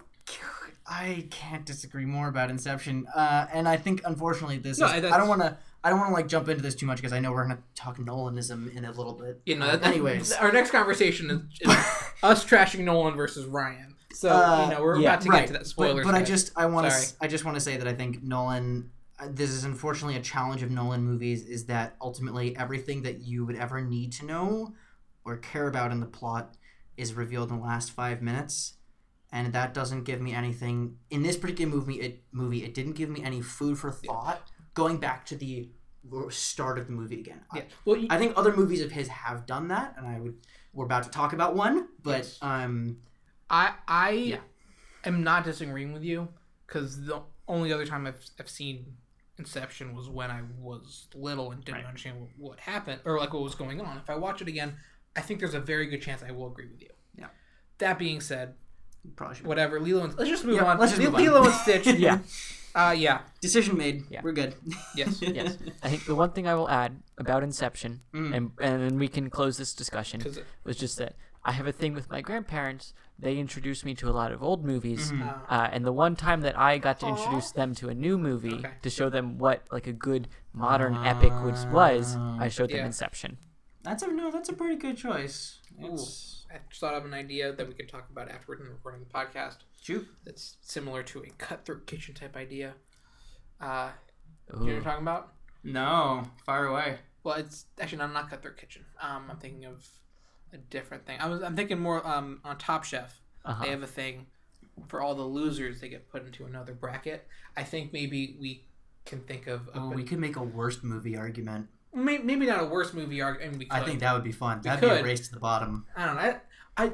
I can't disagree more about Inception. Uh, and I think unfortunately this no, is, I don't want to I don't want to like jump into this too much because I know we're gonna talk Nolanism in a little bit. You know, um, that, anyways, our next conversation is, is us trashing Nolan versus Ryan. So uh, you know we're yeah, about to right. get to that spoiler. But, but I just I want to I just want to say that I think Nolan. This is unfortunately a challenge of Nolan movies, is that ultimately everything that you would ever need to know or care about in the plot is revealed in the last five minutes, and that doesn't give me anything. In this particular movie, it movie it didn't give me any food for thought. Yeah. Going back to the start of the movie again. Yeah. Well, you, I think other movies of his have done that, and I would we're about to talk about one, but yes. um, I I yeah. am not disagreeing with you, because the only other time I've I've seen Inception was when I was little and didn't right. understand what, what happened or like what was going on. If I watch it again, I think there's a very good chance I will agree with you. Yeah. That being said, probably whatever. Lilo and let's just move yeah, on. Let's just L- move Lilo on. and Stitch. yeah. Uh, yeah. Decision made. Yeah. We're good. Yes. yes. I think the one thing I will add about Inception, mm. and and then we can close this discussion, it, was just that I have a thing with my grandparents. They introduced me to a lot of old movies, mm-hmm. uh, and the one time that I got to introduce Aww. them to a new movie okay. to show them what like a good modern uh, epic was, was, I showed them yeah. Inception. That's a no. That's a pretty good choice. It's... I just thought of an idea that we could talk about afterward in recording the podcast. Shoot, that's similar to a cutthroat kitchen type idea. Uh, you know what I'm talking about? No, fire away. Well, it's actually not not cutthroat kitchen. Um, I'm thinking of a different thing. I was, I'm thinking more um, on Top Chef. Uh-huh. They have a thing for all the losers. They get put into another bracket. I think maybe we can think of... Oh, we could make a worst movie argument. May, maybe not a worst movie argument. We could. I think that would be fun. That would be a race to the bottom. I don't know. I...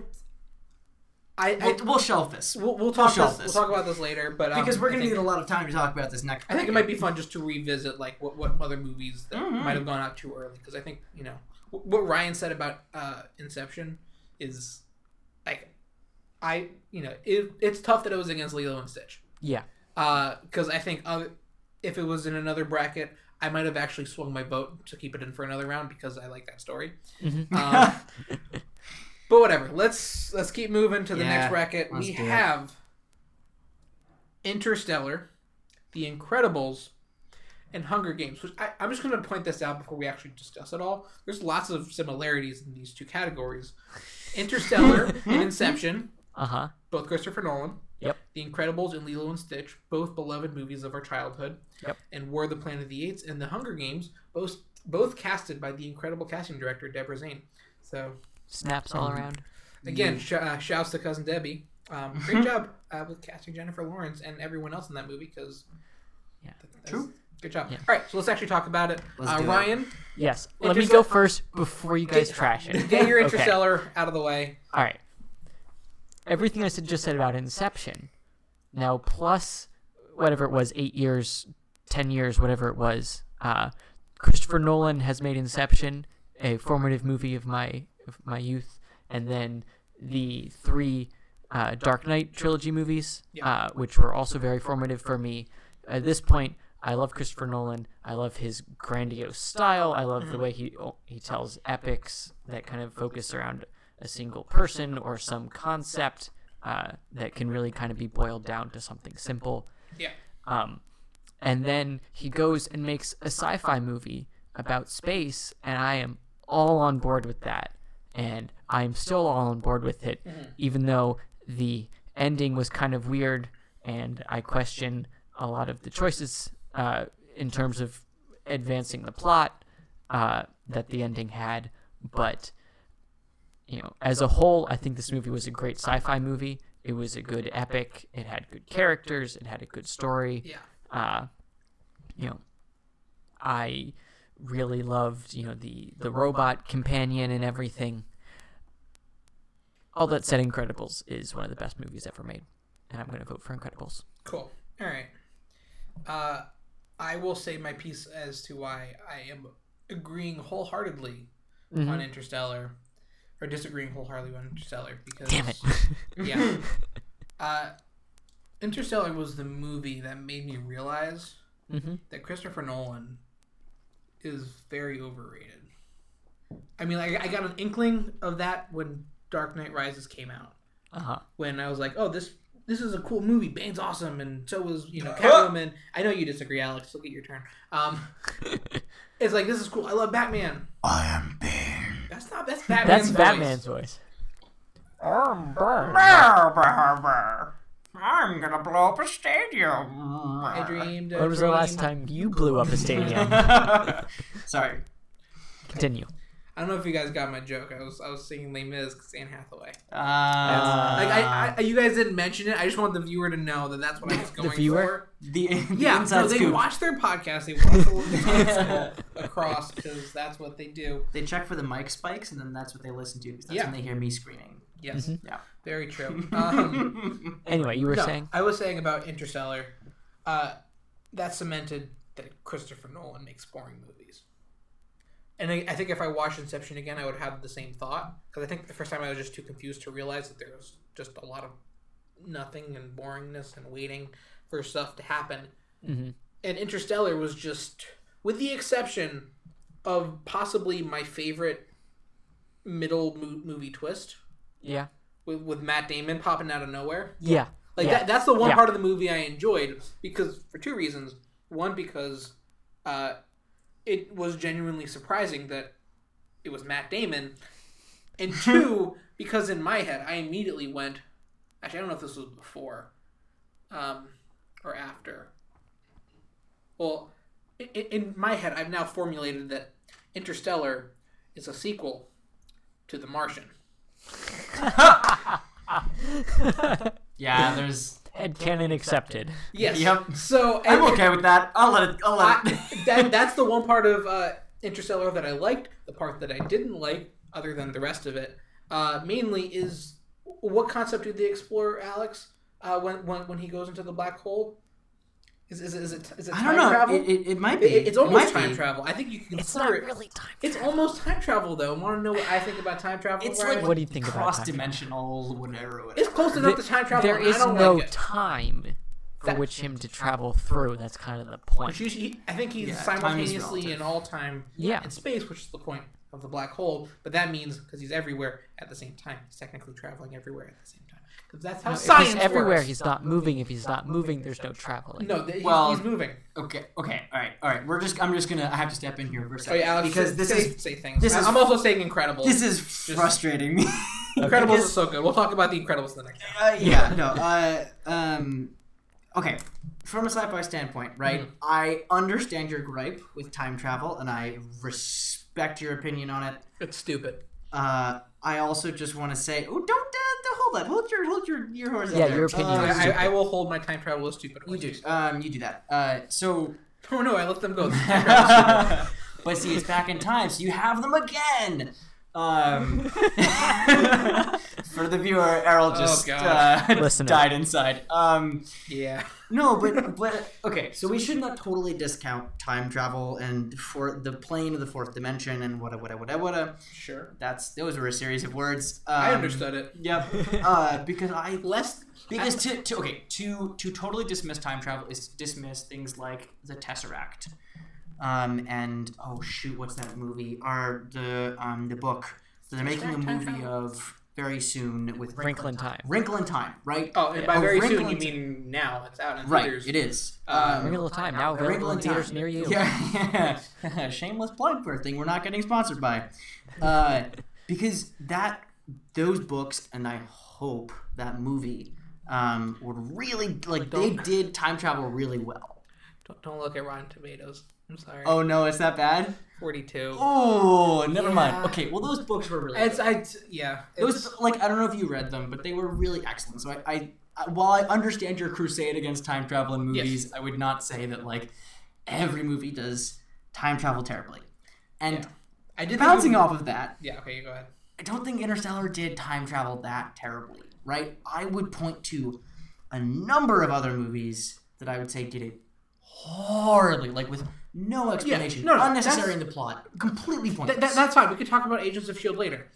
I, I, we'll, I we'll shelf this. We'll, we'll talk we'll, this, this. we'll talk about this later. But um, because we're going to need a lot of time to talk about this next I think it might be fun just to revisit like what, what other movies that mm-hmm. might have gone out too early. Because I think, you know... What Ryan said about uh, Inception is, like, I, you know, it, it's tough that it was against Lilo and Stitch. Yeah. Because uh, I think uh, if it was in another bracket, I might have actually swung my vote to keep it in for another round because I like that story. Mm-hmm. Um, but whatever. Let's let's keep moving to the yeah, next bracket. We have it. Interstellar, The Incredibles, and Hunger Games, which I, I'm just going to point this out before we actually discuss it all. There's lots of similarities in these two categories. Interstellar and Inception, uh-huh. both Christopher Nolan. Yep. The Incredibles and Lilo and Stitch, both beloved movies of our childhood. Yep. And War for the Planet of the Apes and The Hunger Games, both both casted by the incredible casting director Deborah Zane. So snaps all um, around. Again, sh- uh, shouts to Cousin Debbie. Um, great job uh, with casting Jennifer Lawrence and everyone else in that movie because... Yeah. That, True. Good job. Yeah. All right, so let's actually talk about it. Uh, Ryan? It. Yes. Let me go first before you guys get, trash it. Get your Interstellar okay. out of the way. All right. Everything I just said about Inception, now plus whatever it was, eight years, ten years, whatever it was, uh, Christopher Nolan has made Inception a formative movie of my of my youth, and then the three uh, Dark Knight trilogy movies, uh, which were also very formative for me. At this point, I love Christopher Nolan. I love his grandiose style. I love the way he he tells epics that kind of focus around a single person or some concept uh, that can really kind of be boiled down to something simple. Yeah. Um, and then he goes and makes a sci-fi movie about space, and I am all on board with that. And I'm still all on board with it, mm-hmm. even though the ending was kind of weird, and I question a lot of the choices Uh, in terms of advancing the plot uh, that the ending had, but you know, as a whole, I think this movie was a great sci-fi movie. It was a good epic. It had good characters. It had a good story. Yeah. Uh, you know, I really loved, you know, the, the robot companion and everything. All that said, Incredibles is one of the best movies ever made, and I'm going to vote for Incredibles. Cool. All right. Uh, I will say my piece as to why I am agreeing wholeheartedly mm-hmm. on Interstellar, or disagreeing wholeheartedly on Interstellar, because... Damn it. yeah. Uh, Interstellar was the movie that made me realize mm-hmm. that Christopher Nolan is very overrated. I mean, I, I got an inkling of that when Dark Knight Rises came out. Uh-huh. When I was like, oh, this... This is a cool movie. Bane's awesome, and so was, you know, Catwoman. I know you disagree, Alex. Look at your turn. Um, it's like, this is cool. I love Batman. I am Bane. That's not that's Batman's voice. That's Batman's voice. I'm Bane. I'm gonna blow up a stadium. I dreamed. When was the last time you blew up a stadium? Sorry. Continue. I don't know if you guys got my joke. I was I was singing Les Mis because Anne Hathaway. Uh, like I, I, you guys didn't mention it. I just want the viewer to know that that's what I was going the viewer? for. The viewer, yeah. The so they scoop. watch their podcast. They watch all the podcast across because that's what they do. They check for the mic spikes, and then that's what they listen to. Because that's yeah. when they hear me screaming. Yes. Mm-hmm. Yeah. Very true. Um, anyway, you were no, saying. I was saying about Interstellar. Uh, that cemented that Christopher Nolan makes boring movies. And I, I think if I watched Inception again, I would have the same thought. Because I think the first time I was just too confused to realize that there was just a lot of nothing and boringness and waiting for stuff to happen. Mm-hmm. And Interstellar was just, with the exception of possibly my favorite middle mo- movie twist. Yeah. With, with Matt Damon popping out of nowhere. Yeah. Like yeah. That, that's the one yeah. part of the movie I enjoyed because for two reasons. One, because... Uh, it was genuinely surprising that it was Matt Damon. And two, because in my head, I immediately went... Actually, I don't know if this was before um, or after. Well, in, in my head, I've now formulated that Interstellar is a sequel to The Martian. yeah, there's... Headcanon accepted. Yes. Yep. So I'm okay it, with that. I'll let it. I'll let it. I, that, that's the one part of uh, Interstellar that I liked. The part that I didn't like, other than the rest of it, uh, mainly is what concept did they explore, Alex? Uh, when when when he goes into the black hole, is is, is it is it time I don't know. travel? It, it, it might be. It, it's almost it time be. travel. I think you can. It's not it. really time. It's travel. almost time travel though. Want to know what I think about time travel? It's like what do you think about cross-dimensional whatever, whatever? It's close enough the, to time travel. There is I don't no like time for that, which him to travel through. That's kind of the point. He, I think he's yeah, simultaneously in all time yeah. and space, which is the point of the black hole. But that means because he's everywhere at the same time, he's technically traveling everywhere at the same time. Because that's how no, science if he's everywhere. Works. He's not moving. If he's not moving, there's no traveling. No, th- well, he's moving. Okay, okay, all right, all right. We're just. I'm just gonna. I have to step in here for a second. Oh, yeah, Alex, because this say, is say things. This is, I'm also saying Incredibles. This is just frustrating me. Incredibles because, is so good. We'll talk about the Incredibles in the next time. Uh, yeah. no. Uh. Um. Okay. From a sci-fi standpoint, right? Mm-hmm. I understand your gripe with time travel, and I respect your opinion on it. It's stupid. Uh. I also just want to say, oh, don't. Uh, Hold, hold your hold your your horse. Yeah, your opinion. Uh, I, I will hold my time travel is stupid. You do. Um, you do that. Uh, so. Oh no! I let them go. But see, it's back in time, so you have them again. Um, for the viewer, Errol just oh, uh, died inside. Um, yeah. No, but but okay. So we should not totally discount time travel and for the plane of the fourth dimension and what what what what. Sure. That's those were a series of words. Um, I understood it. Yep. Uh, because I less because to, to okay to to totally dismiss time travel is to dismiss things like the Tesseract. Um, and oh shoot, what's that movie? Are the um the book that they're making a movie of very soon with Wrinkle in Time. Wrinkle in Time, right? Oh, and by very soon you mean now? It's out in theaters. Right, it is. Um, Wrinkle in Time now available in theaters near you. Yeah, yeah. Shameless plug for a thing we're not getting sponsored by, uh, because that those books and I hope that movie um would really like they did time travel really well. Don't don't look at Rotten Tomatoes. I'm sorry. Oh no, it's not bad. forty-two Oh, never yeah. mind. Okay, well those books were really. It's I yeah. Those it's, like I don't know if you read them, but they were really excellent. So I, I, I while I understand your crusade against time travel in movies, yes. I would not say that like every movie does time travel terribly. And yeah. I did bouncing off of that. Yeah. Okay, you go ahead. I don't think Interstellar did time travel that terribly, right? I would point to a number of other movies that I would say did it horribly, like with no explanation, yeah, no, no, unnecessary in the plot, completely pointless. Th- th- that's fine. We could talk about Agents of S H I E L D later.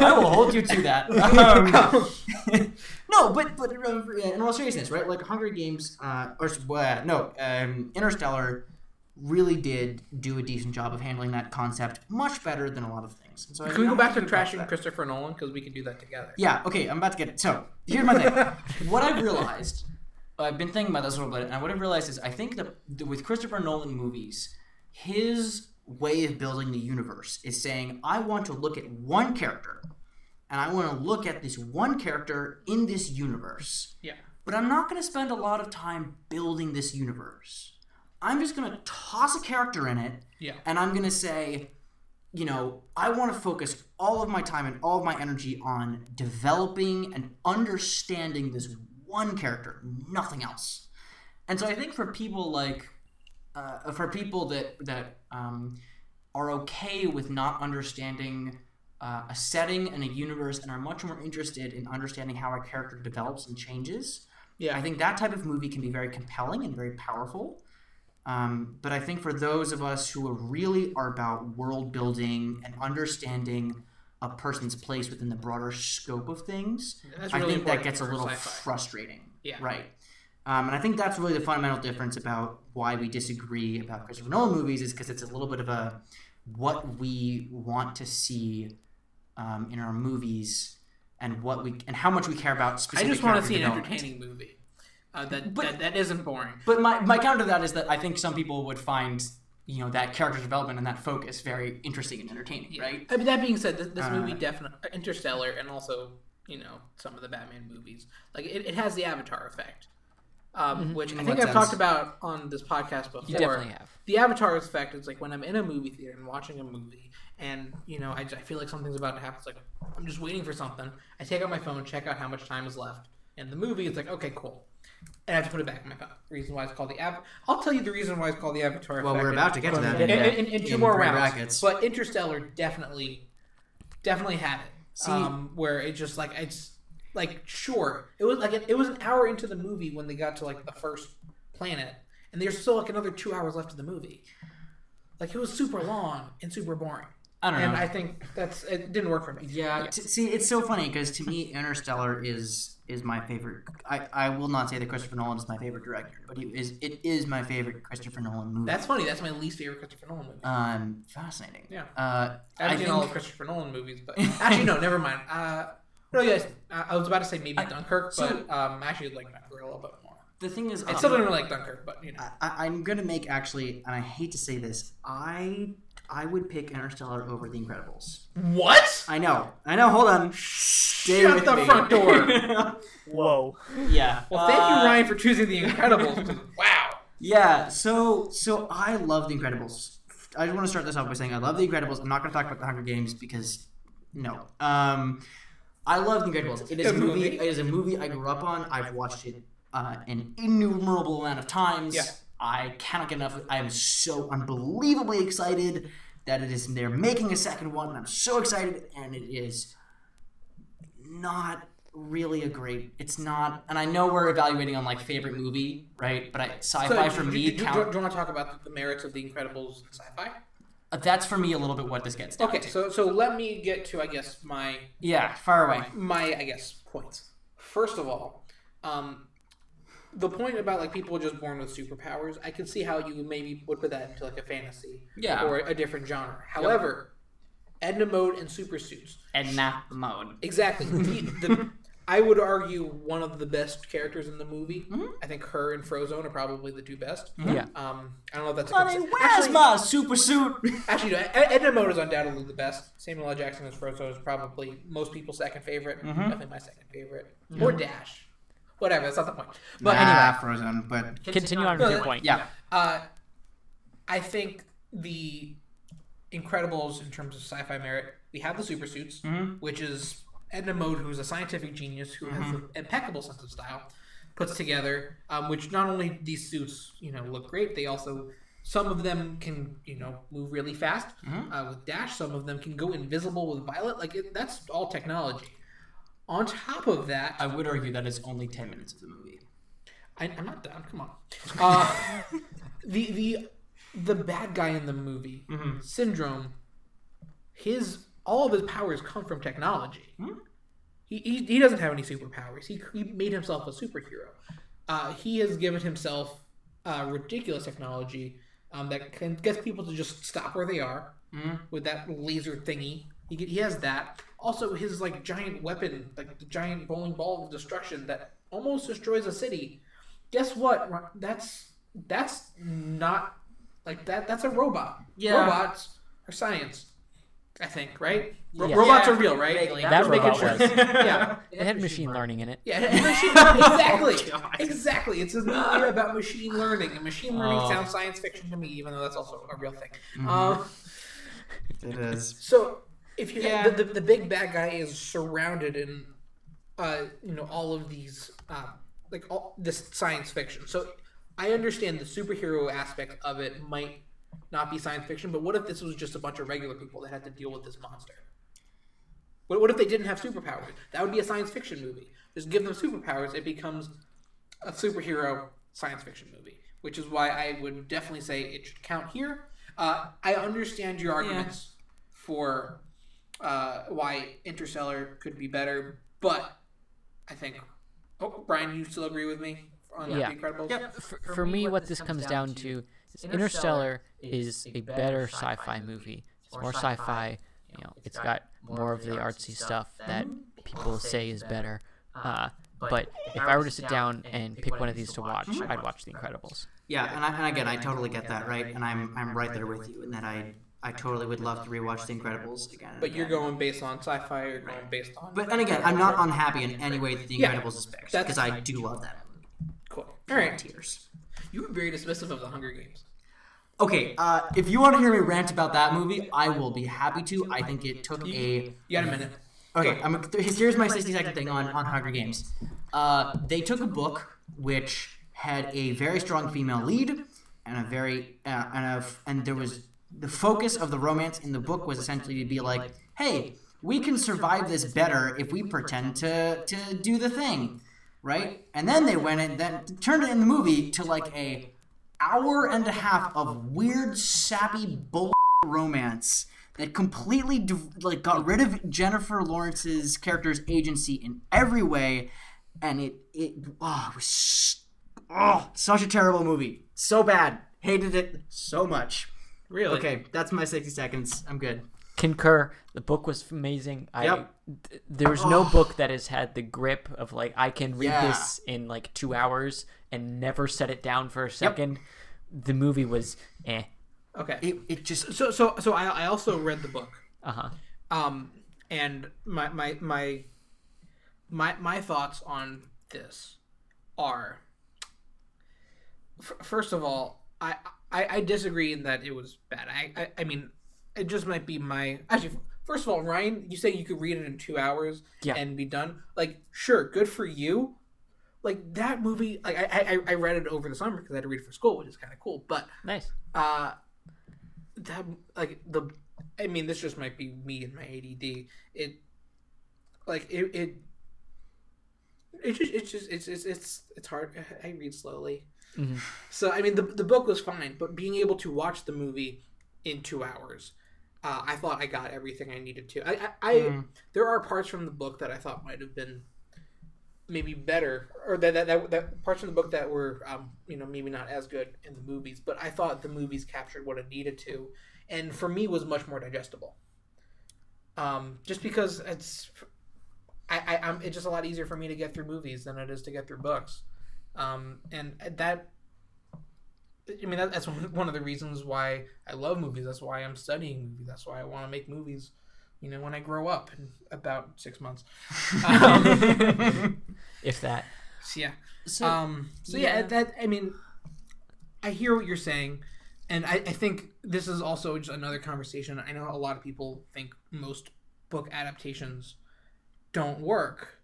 I will hold you to that. Um, no, but but in all seriousness, right? Like Hunger Games, uh, or uh, no, um, Interstellar. Really did do a decent job of handling that concept much better than a lot of things. So can we go back to trashing Christopher Nolan? Because we can do that together. Yeah, okay, I'm about to get it. So, here's my thing. What I've realized, I've been thinking about this a little bit, and what I've realized is I think that with Christopher Nolan movies, his way of building the universe is saying, I want to look at one character, and I want to look at this one character in this universe. Yeah. But I'm not going to spend a lot of time building this universe. I'm just going to toss a character in it, yeah. and I'm going to say, you know, I want to focus all of my time and all of my energy on developing and understanding this one character, nothing else. And so I think for people like, uh, for people that, that um, are okay with not understanding uh, a setting and a universe and are much more interested in understanding how a character develops and changes, yeah. I think that type of movie can be very compelling and very powerful. Um, but I think for those of us who are really are about world building and understanding a person's place within the broader scope of things, yeah, I really think that gets a little sci-fi. Frustrating. Yeah. Right. Um, and I think that's really the fundamental difference about why we disagree about Christopher Nolan movies is because it's a little bit of a what we want to see um, in our movies and what we and how much we care about specific I just want to see an entertaining movie. Uh, that, but, that that isn't boring. But my, my counter to that is that I think some people would find, you know, that character development and that focus very interesting and entertaining, yeah. right? I mean, that being said, this, this uh, movie definitely, Interstellar and also, you know, some of the Batman movies, like it, it has the Avatar effect, um, mm-hmm. which I think I've sense? talked about on this podcast before. You definitely have. The Avatar effect is like when I'm in a movie theater and watching a movie and, you know, I, I feel like something's about to happen. It's like, I'm just waiting for something. I take out my phone, check out how much time is left. And the movie, it's like, okay, cool. And I have to put it back in my phone. Reason why it's called the Avatar. I'll tell you the reason why it's called the Avatar. Well, we're about to get to that in, in, in, in, in two in more rounds. Brackets. But Interstellar definitely, definitely had it. See, um, where it just like it's like sure it was like it, it was an hour into the movie when they got to like the first planet, and there's still like another two hours left of the movie. Like it was super long and super boring. I don't know. And I think that's it didn't work for me. Yeah. yeah. T- see, it's so funny because to me, Interstellar is. Is my favorite. I, I will not say that Christopher Nolan is my favorite director, but he is. It is my favorite Christopher Nolan movie. That's funny. That's my least favorite Christopher Nolan movie. Um, fascinating. Yeah. Uh, I haven't seen all of Christopher Nolan movies, but actually no, never mind. Uh, no, yes, I was about to say maybe I, Dunkirk, so, but um, I actually like Dunkirk a little bit more. The thing is, I still um, don't really like Dunkirk, but you know, I, I'm gonna make actually, and I hate to say this, I. I would pick Interstellar over The Incredibles. What? I know. I know. Hold on. Stay Shut with the me. front door. Whoa. Yeah. Well, thank uh, you, Ryan, for choosing The Incredibles. Wow. Yeah. So, so I love The Incredibles. I just want to start this off by saying I love The Incredibles. I'm not going to talk about The Hunger Games because no. Um, I love The Incredibles. It is a movie. It is a movie I grew up on. I've watched it uh, an innumerable amount of times. Yeah. I cannot get enough. I am so unbelievably excited that it is. They're making a second one, and I'm so excited. And it is not really a great. It's not. And I know we're evaluating on like favorite movie, right? But I, sci-fi so, for do, me. Do, do, count, do, do you want to talk about the merits of The Incredibles and sci-fi? Uh, that's for me a little bit what this gets down okay, to. Okay, so so let me get to I guess my yeah far away my, my I guess points. First of all. Um, The point about like people just born with superpowers, I can see how you maybe would put that into like a fantasy yeah. or a different genre. However, yep. Edna Mode and super suits. Edna Mode. Exactly. the, the, I would argue one of the best characters in the movie. Mm-hmm. I think her and Frozone are probably the two best. Mm-hmm. Yeah. Um, I don't know if that's a Honey, good where's my super suit? Actually, no, Edna Mode is undoubtedly the best. Samuel L. Jackson as Frozone is probably most people's second favorite. Mm-hmm. Definitely my second favorite. Mm-hmm. Or Dash. Whatever, that's not the point. But nah, anyway, Frozen. But continue on with your point. Yeah. Uh, I think the Incredibles, in terms of sci-fi merit, we have the super suits, mm-hmm. which is Edna Mode, who's a scientific genius who mm-hmm. has an impeccable sense of style, puts together. Um, which not only these suits, you know, look great, they also some of them can, you know, move really fast mm-hmm. uh, with Dash. Some of them can go invisible with Violet. Like it, that's all technology. On top of that, I would argue that is only ten minutes of the movie. I, I'm not done. Come on. Uh, the the the bad guy in the movie, mm-hmm. Syndrome. His all of his powers come from technology. Mm-hmm. He, he he doesn't have any superpowers. He he made himself a superhero. Uh, he has given himself uh, ridiculous technology um, that can gets people to just stop where they are mm-hmm. with that laser thingy. He he has that. Also, his like giant weapon, like the giant bowling ball of destruction that almost destroys a city. Guess what? That's that's not like that. That's a robot. Yeah. Robots are science, I think. Right? Ro- yeah. Robots yeah. are real, right? Vaguely. That robot sure. was. yeah. It had machine learning in it. Yeah. It had machine learning. Exactly. Oh, exactly. It's a movie about machine learning, and machine learning oh. sounds science fiction to me, even though that's also a real thing. Mm-hmm. Um, it is. So. If you yeah. the, the the big bad guy is surrounded in, uh, you know, all of these, uh, like all this science fiction. So I understand the superhero aspect of it might not be science fiction, but what if this was just a bunch of regular people that had to deal with this monster? What what if they didn't have superpowers? That would be a science fiction movie. Just give them superpowers, it becomes a superhero science fiction movie, which is why I would definitely say it should count here. Uh, I understand your arguments yeah. for. Uh, why Interstellar could be better, but I think. Oh, Brian, you still agree with me on yeah. The Incredibles? Yeah. For, for, for me, what this comes down to is Interstellar is a better sci-fi movie. It's more sci-fi. You know, it's got more of the artsy stuff that people say is better. Uh, but if I were to sit down and pick one of these to watch, I'd watch The Incredibles. Yeah, and, I, and again, I totally get that, right? And I'm I'm right there with you in that I. I totally would love to rewatch The Incredibles again. But again. You're going based on sci-fi, you're going right. based on... But, and again, I'm not unhappy in any way that The Incredibles yeah, is picked, because I do love that movie. Cool. All right. Tears. You were very dismissive of The Hunger Games. Okay, uh, if you want to hear me rant about that movie, I will be happy to. I think it took a... You got a minute. Okay, I'm a, here's my sixty-second thing on, on Hunger Games. Uh, they took a book which had a very strong female lead, and a very... Uh, and, a, and there was... The focus of the romance in the book was essentially to be like, hey, we can survive this better if we pretend to to do the thing, right? And then they went and then turned it in the movie to like a hour and a half of weird, sappy bull romance that completely like got rid of Jennifer Lawrence's character's agency in every way, and it it oh, it was oh, such a terrible movie, so bad, hated it so much. Really? Okay, that's my sixty seconds. I'm good. Concur. The book was amazing. I yep. th- There's oh. no book that has had the grip of, like, I can read yeah. this in, like, two hours and never set it down for a second. Yep. The movie was eh. Okay. It, it just... So so, so I, I also read the book. Uh-huh. Um, and my my my my, my thoughts on this are, f- first of all, I... I, I disagree in that it was bad. I, I I mean, it just might be my... Actually, first of all, Ryan, you say you could read it in two hours yeah. and be done. Like, sure, good for you. Like, that movie... Like, I I, I read it over the summer because I had to read it for school, which is kind of cool, but... Nice. Uh, that, like, the... I mean, this just might be me and my A D D. It... Like, it... it it's just... It's just... It's, it's, it's, it's hard. I read slowly. Mm-hmm. So I mean the the book was fine, but being able to watch the movie in two hours, uh, I thought I got everything I needed to. I, I, I mm. there are parts from the book that I thought might have been maybe better, or that that, that, that parts from the book that were um, you know maybe not as good in the movies. But I thought the movies captured what it needed to, and for me was much more digestible. Um, just because it's, I, I I'm it's just a lot easier for me to get through movies than it is to get through books. Um, and that, I mean, that, that's one of the reasons why I love movies. That's why I'm studying movies. That's why I want to make movies, you know, when I grow up in about six months. Um, if that. Max, yeah. So, um, so yeah, yeah, that I mean, I hear what you're saying, and I, I think this is also just another conversation. I know a lot of people think most book adaptations don't work,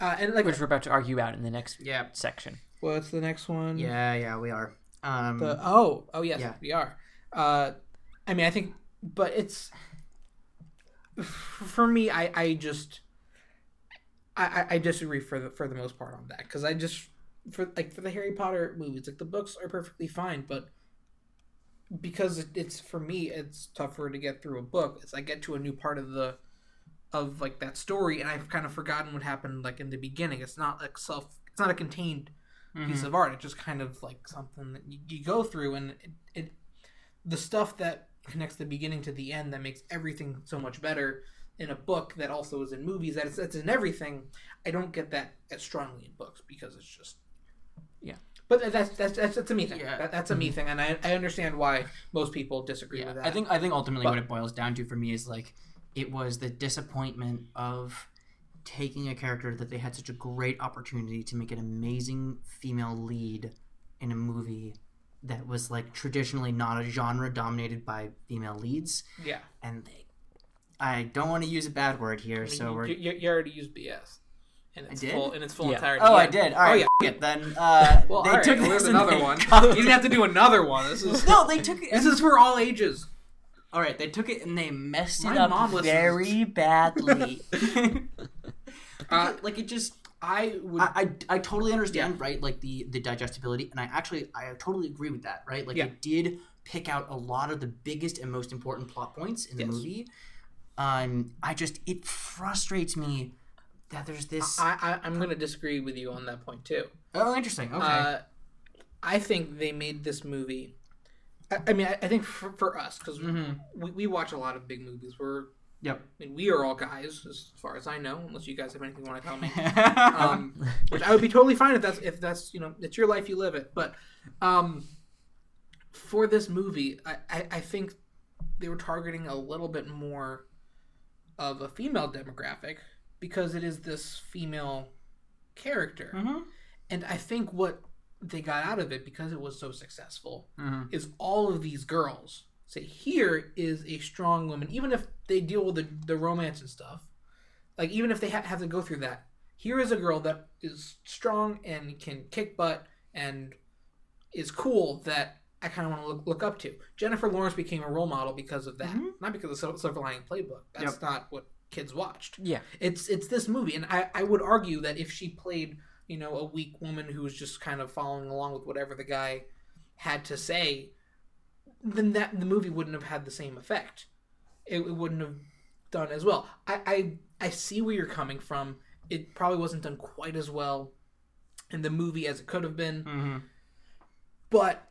uh, and like which we're about to argue about in the next yeah section. Well, it's the next one. Yeah, yeah, we are. Um, the, oh, oh yes, yeah. we are. Uh, I mean, I think, but it's for me. I, I just. I, I disagree for the for the most part on that, because I just for like for the Harry Potter movies, like the books are perfectly fine, but because it's for me it's tougher to get through a book. It's I get to a new part of the of like that story and I've kind of forgotten what happened like in the beginning. It's not like self. It's not a contained mm-hmm. piece of art. It's just kind of like something that you, you go through, and it, it the stuff that connects the beginning to the end that makes everything so much better. In a book that also is in movies, that it's, it's in everything. I don't get that as strongly in books because it's just, yeah. But that's that's that's, that's a me thing. Yeah. That, that's a mm-hmm. me thing, and I, I understand why most people disagree yeah. with that. I think I think ultimately but, what it boils down to for me is like it was the disappointment of taking a character that they had such a great opportunity to make an amazing female lead in a movie that was like traditionally not a genre dominated by female leads. Yeah, and they. I don't want to use a bad word here, I mean, so we're... You, you already used B S. And it's I did? Full, in its full yeah. entirety. Oh, yeah. I did. All right, oh, yeah. f*** it, then. Uh, well, they all right, took well, this another one. You didn't have to do another one. This is... No, they took it... This is for all ages. All right, they took it and they messed My it up mom very badly. uh, like, it just... I would... I, I, I totally understand, yeah. right, like, the, the digestibility, and I actually, I totally agree with that, right? Like, yeah. it did pick out a lot of the biggest and most important plot points in yes. the movie. Um, I just it frustrates me that there's this. I, I I'm going to disagree with you on that point too. Oh, interesting. Okay. Uh, I think they made this movie. I, I mean, I, I think for, for us because mm-hmm. we, we watch a lot of big movies. We're yep. I mean, we are all guys as far as I know, unless you guys have anything you want to tell me. um, which I would be totally fine if that's if that's you know it's your life you live it. But um, for this movie, I, I I think they were targeting a little bit more. Of a female demographic because it is this female character. Mm-hmm. And I think what they got out of it because it was so successful mm-hmm. is all of these girls say, here is a strong woman, even if they deal with the, the romance and stuff, like even if they ha- have to go through that, here is a girl that is strong and can kick butt and is cool that I kind of want to look, look up to. Jennifer Lawrence became a role model because of that, mm-hmm. not because of Silver, Silver Lining Playbook. That's yep. not what kids watched. Yeah, it's it's this movie, and I, I would argue that if she played you know a weak woman who was just kind of following along with whatever the guy had to say, then that the movie wouldn't have had the same effect. It, it wouldn't have done as well. I, I I see where you're coming from. It probably wasn't done quite as well in the movie as it could have been, mm-hmm. but.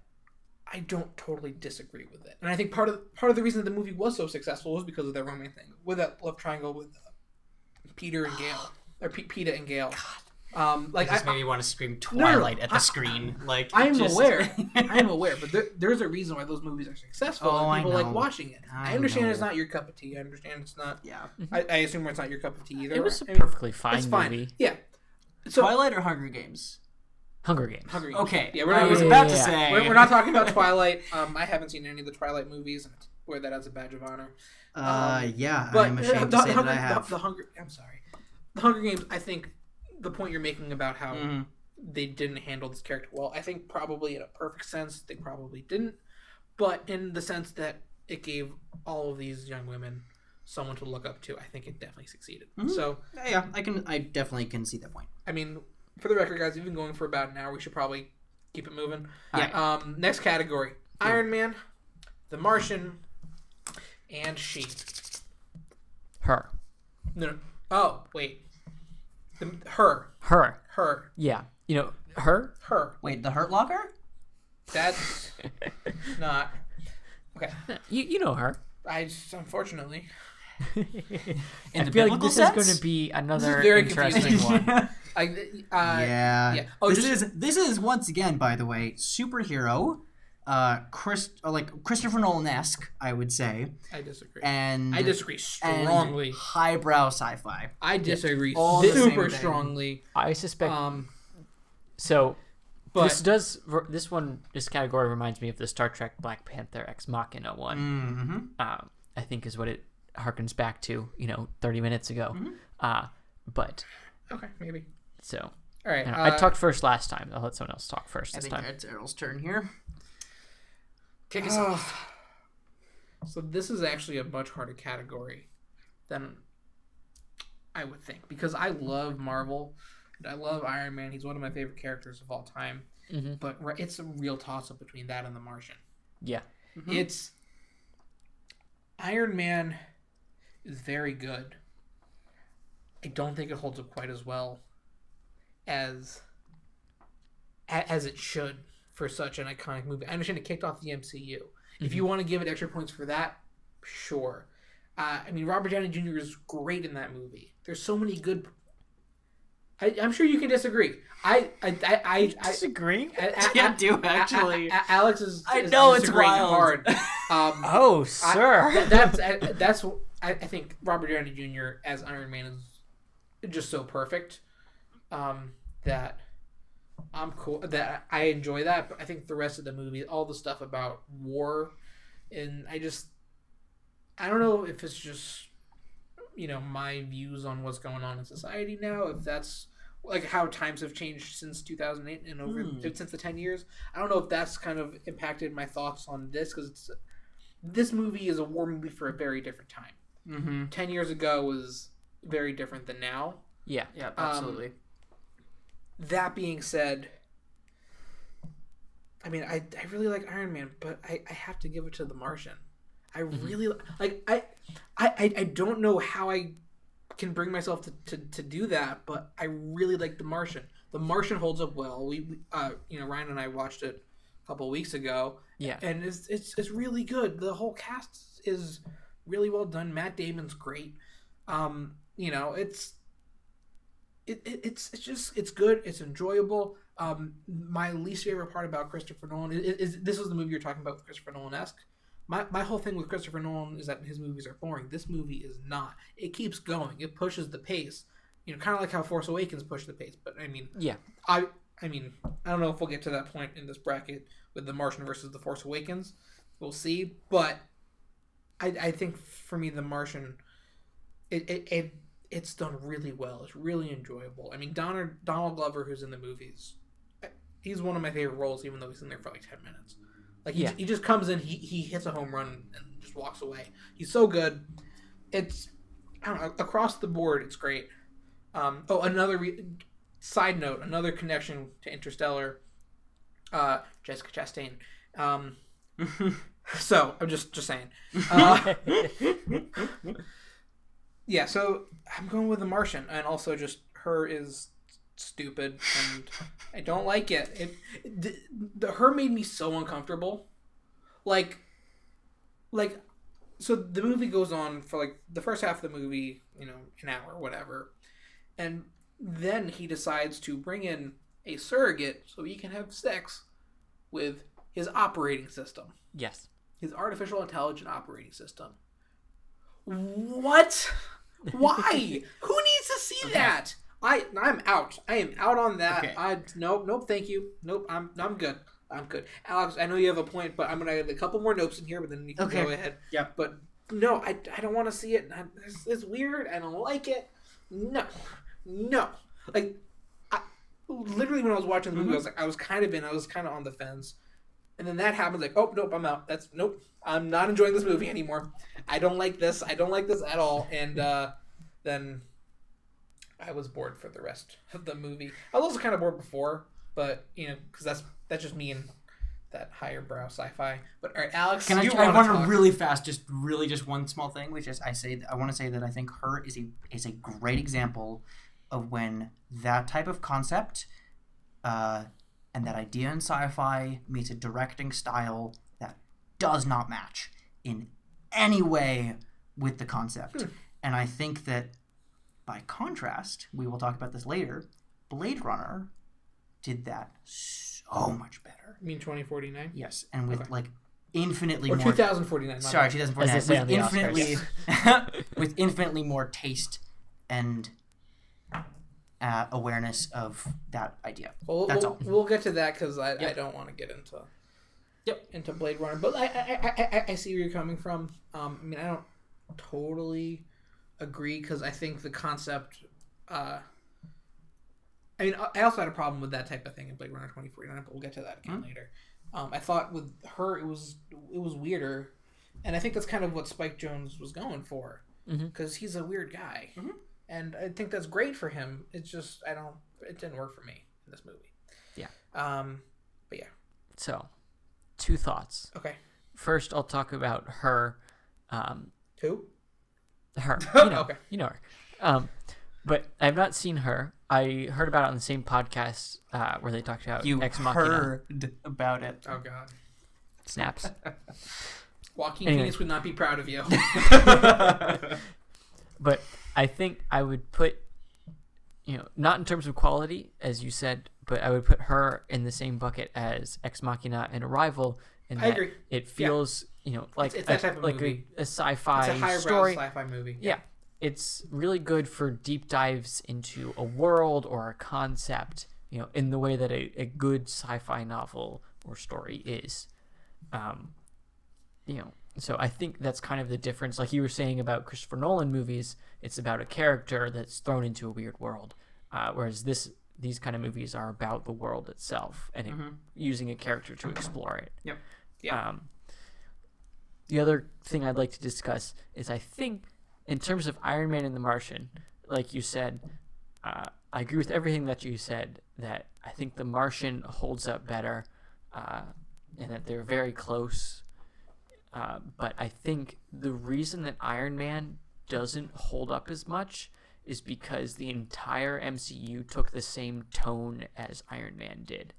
I don't totally disagree with it, and I think part of part of the reason that the movie was so successful was because of that romance thing with that love triangle with uh, Peter and Gale, or P- Peter and Gale. God, um, like this I, made me want to scream Twilight no, at the I, screen. Like I'm just... aware, I'm aware, but there, there's a reason why those movies are successful oh, and people like watching it. I, I understand know. It's not your cup of tea. I understand it's not. Yeah, I, I assume it's not your cup of tea either. It was right? a perfectly fine, it's fine movie. Yeah, so, Twilight or Hunger Games. Hunger Games. Hunger Games. Okay. Yeah, we're not, I was about yeah, to say. We're, we're not talking about Twilight. Um, I haven't seen any of the Twilight movies, and I wear that as a badge of honor. Um, uh, yeah, but I'm ashamed the, to say the, that I have. The, the Hunger, I'm sorry. The Hunger Games, I think the point you're making about how mm. they didn't handle this character well, I think probably in a perfect sense, they probably didn't. But in the sense that it gave all of these young women someone to look up to, I think it definitely succeeded. Mm-hmm. So Yeah, I can. I definitely can see that point. I mean... For the record, guys, we've been going for about an hour. We should probably keep it moving. Yeah. Um, next category. Yeah. Iron Man, The Martian, and she. Her. No, no. Oh, wait. The, her. Her. Her. Yeah. You know, her? Her. Wait, The Hurt Locker? That's not... Okay. You you know her. I, unfortunately... And I feel like this sense? Is going to be another interesting confusing. One. I, uh, yeah. yeah. Oh, this just... is this is once again, by the way, superhero, uh, Chris or like Christopher Nolan-esque, I would say. I disagree. And I disagree strongly. And highbrow sci-fi. I disagree super strongly. I suspect um, So, but this does this one this category reminds me of the Star Trek Black Panther Ex Machina one. Mm-hmm. Um, I think is what it harkens back to. You know, thirty minutes ago. Mm-hmm. Uh, but okay, maybe so. All right, I, uh, I talked first last time. I'll let someone else talk first this time. I think it's Errol's turn here. Kick us off. So this is actually a much harder category than I would think, because I love Marvel and I love Iron Man. He's one of my favorite characters of all time. Mm-hmm. But it's a real toss-up between that and The Martian. Yeah. Mm-hmm. It's Iron Man is very good. I don't think it holds up quite as well as as it should for such an iconic movie. I understand it kicked off the M C U. Mm-hmm. If you want to give it extra points for that, sure. Uh, I mean, Robert Downey Junior is great in that movie. There's so many good. I, I'm sure you can disagree. I I I, I, I disagree. I, I, yeah, I, I do actually. I, I, I, Alex is. I know is it's wild. Hard. Um, oh, sir. I, that, that's I, that's. I, I think Robert Downey Junior as Iron Man is just so perfect. Um, that I'm cool. That I enjoy that, but I think the rest of the movie, all the stuff about war, and I just. I don't know if it's just, you know, my views on what's going on in society now, if that's, like, how times have changed since two thousand eight and over, mm. since the ten years. I don't know if that's kind of impacted my thoughts on this, because this movie is a war movie for a very different time. Mm-hmm. Ten years ago was very different than now. Yeah, yeah, absolutely. Um, that being said, I mean, I, I really like Iron Man, but I, I have to give it to The Martian. I really like. I, I, I don't know how I can bring myself to, to, to do that, but I really like The Martian. The Martian holds up well. We, uh, you know, Ryan and I watched it a couple of weeks ago. Yeah, and it's it's it's really good. The whole cast is really well done. Matt Damon's great. Um, you know, it's it, it it's it's just it's good. It's enjoyable. Um, my least favorite part about Christopher Nolan is, is this was the movie you're talking about, Christopher Nolan-esque. My my whole thing with Christopher Nolan is that his movies are boring. This movie is not. It keeps going. It pushes the pace. You know, kind of like how Force Awakens pushed the pace. But I mean, yeah. I I mean, I don't know if we'll get to that point in this bracket with The Martian versus The Force Awakens. We'll see. But I I think for me, The Martian, it it, it it's done really well. It's really enjoyable. I mean, Donald Donald Glover, who's in the movies, he's one of my favorite roles, even though he's in there for like ten minutes. Like he, yeah. he just comes in, he, he hits a home run and just walks away. He's so good. It's, I don't know, across the board, it's great. Um, oh, another re- side note, another connection to Interstellar, uh, Jessica Chastain. Um, so, I'm just, just saying. Uh, yeah, so I'm going with The Martian, and also just Her is... stupid, and I don't like it. It, it the, the Her made me so uncomfortable. Like, like, so the movie goes on for like the first half of the movie, you know, an hour, whatever, and then he decides to bring in a surrogate so he can have sex with his operating system. Yes, his artificial intelligent operating system. What? Why? Who needs to see okay. that? I I'm out. I am out on that. Okay. I nope nope. Thank you. Nope. I'm I'm good. I'm good. Alex, I know you have a point, but I'm gonna have a couple more notes in here, but then you can okay. go ahead. Yeah. But no, I, I don't want to see it. I, it's, it's weird. I don't like it. No, no. Like, I, literally when I was watching the movie, mm-hmm. I was like, I was kind of in. I was kind of on the fence, and then that happened. Like, oh nope, I'm out. That's nope. I'm not enjoying this movie anymore. I don't like this. I don't like this at all. And uh, then. I was bored for the rest of the movie. I was also kind of bored before, but, you know, because that's that's just me and that higher brow sci-fi. But, all right, Alex, Can you I, want I to want to really fast, just really just one small thing, which is I say I want to say that I think Her is a, is a great example of when that type of concept uh, and that idea in sci-fi meets a directing style that does not match in any way with the concept. Hmm. And I think that by contrast, we will talk about this later, Blade Runner did that so much better. You mean twenty forty-nine? Yes, and with okay. like infinitely or more... Or twenty forty-nine. Sorry, twenty forty-nine. With infinitely, with infinitely more taste and uh, awareness of that idea. Well, that's we'll, all. We'll get to that because I, yep. I don't want to get into yep into Blade Runner, but I I, I, I see where you're coming from. Um, I mean, I don't totally agree because I think the concept. Uh, I mean, I also had a problem with that type of thing in Blade Runner twenty forty-nine, but we'll get to that again mm-hmm. later. Um, I thought with her, it was it was weirder, and I think that's kind of what Spike Jonze was going for, because mm-hmm. he's a weird guy, mm-hmm. and I think that's great for him. It's just I don't, it didn't work for me in this movie. Yeah. Um, but yeah. So, two thoughts. Okay. First, I'll talk about her. Um, Who? Her. You know, okay. You know her. Um, but I've not seen her. I heard about it on the same podcast uh, where they talked about you Ex Machina. You heard about it. Oh, God. Snaps. Walking anyway. Phoenix would not be proud of you. But I think I would put, you know, not in terms of quality, as you said, but I would put her in the same bucket as Ex Machina and Arrival. In I that agree. It feels, yeah. you know, like, it's, it's a, like a, a sci-fi story. It's a higher-brow sci-fi movie. Yeah. yeah. It's really good for deep dives into a world or a concept, you know, in the way that a, a good sci-fi novel or story is. Um, you know, so I think that's kind of the difference. Like you were saying about Christopher Nolan movies, it's about a character that's thrown into a weird world, uh, whereas this these kind of movies are about the world itself and mm-hmm. it, using a character to explore it. Yep. Yeah. Um, the other thing I'd like to discuss is I think... in terms of Iron Man and the Martian, like you said, uh, I agree with everything that you said, that I think the Martian holds up better uh, and that they're very close. Uh, but I think the reason that Iron Man doesn't hold up as much is because the entire M C U took the same tone as Iron Man did.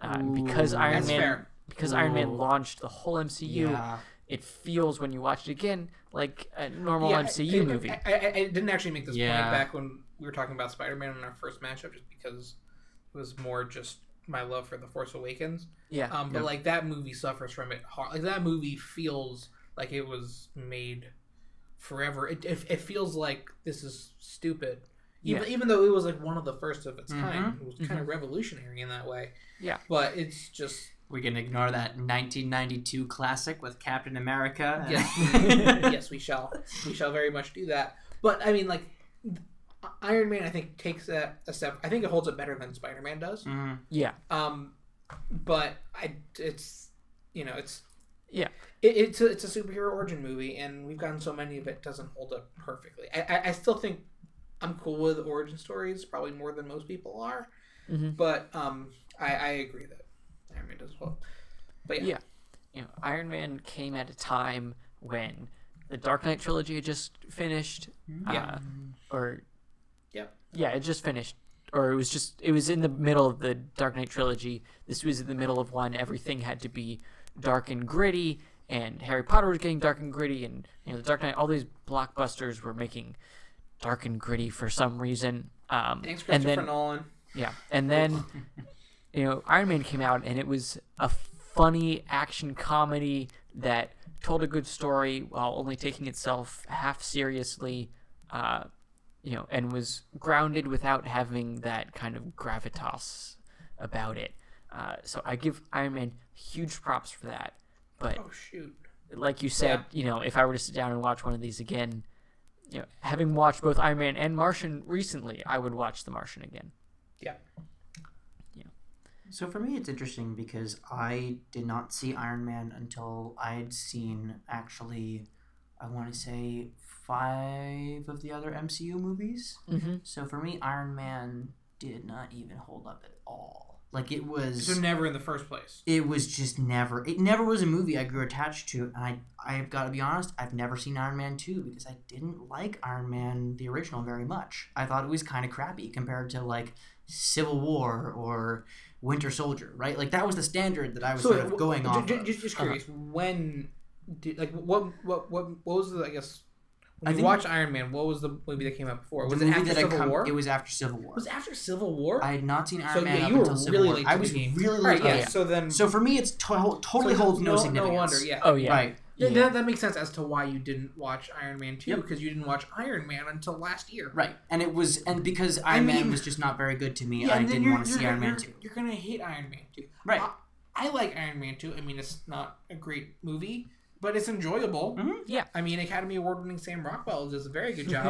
Uh, Ooh, because Iron Man fair. because Ooh. Iron Man launched the whole M C U, yeah. It feels, when you watch it again, like a normal yeah, M C U I, I, movie. I, I, I didn't actually make this yeah. point back when we were talking about Spider-Man in our first matchup, just because it was more just my love for The Force Awakens. Yeah. Um, but, yeah. like, that movie suffers from it. Like, that movie feels like it was made forever. It it, it feels like this is stupid. Even, yeah. even though it was, like, one of the first of its mm-hmm. time. It was kind mm-hmm. of revolutionary in that way. Yeah. But it's just... we can ignore that nineteen ninety-two classic with Captain America. Yes, yes, we shall. We shall very much do that. But I mean, like Iron Man, I think takes that a step. I think it holds it better than Spider-Man does. Mm-hmm. Yeah. Um, but I, it's, you know, it's yeah, it, it's a, it's a superhero origin movie, and we've gotten so many of it doesn't hold up perfectly. I, I, I still think I'm cool with origin stories, probably more than most people are. Mm-hmm. But um, I, I agree that. Iron Man does well, but yeah. yeah, you know, Iron Man came at a time when the Dark Knight trilogy had just finished, yeah, uh, or yeah, yeah, it just finished, or it was just it was in the middle of the Dark Knight trilogy. This was in the middle of one. Everything had to be dark and gritty, and Harry Potter was getting dark and gritty, and you know, the Dark Knight. All these blockbusters were making dark and gritty for some reason. Um, Thanks, Christopher and then, Nolan. Yeah, and then. You know, Iron Man came out, and it was a funny action comedy that told a good story while only taking itself half seriously, uh, you know, and was grounded without having that kind of gravitas about it. Uh, so I give Iron Man huge props for that. But oh, shoot. Like you said, yeah. you know, if I were to sit down and watch one of these again, you know, having watched both Iron Man and Martian recently, I would watch The Martian again. Yeah. So for me, it's interesting because I did not see Iron Man until I had seen, actually, I want to say five of the other M C U movies. Mm-hmm. So for me, Iron Man did not even hold up at all. Like, it was... so never in the first place. It was just never... it never was a movie I grew attached to. And I, I've got to be honest, I've never seen Iron Man two because I didn't like Iron Man, the original, very much. I thought it was kind of crappy compared to, like, Civil War or... Winter Soldier, right? Like, that was the standard that I was so, sort of going off j- j- Just Just curious, uh-huh. when, did, like, what, what, what, what was the, I guess, when I you watched Iron Man, what was the movie that came out before? Was it after Civil com- War? It was after Civil War. It was after Civil War? I had not seen Iron so, Man yeah, up until Civil really War. I was really late. I was really late. Right, yeah. yeah. So then, so for me, it's to- totally so holds no, no significance. No wonder, yeah. Oh, yeah. Right. Yeah, yeah. That, that makes sense as to why you didn't watch Iron Man two, because yep. you didn't watch Iron Man until last year. Right. And it was, and because Iron I mean, Man was just not very good to me, yeah, I didn't want to see Iron Man two. You're going to hate Iron Man two. Right. I, I like Iron Man two. I mean, it's not a great movie, but it's enjoyable. Mm-hmm. Yeah. I mean, Academy Award-winning Sam Rockwell does a very good job.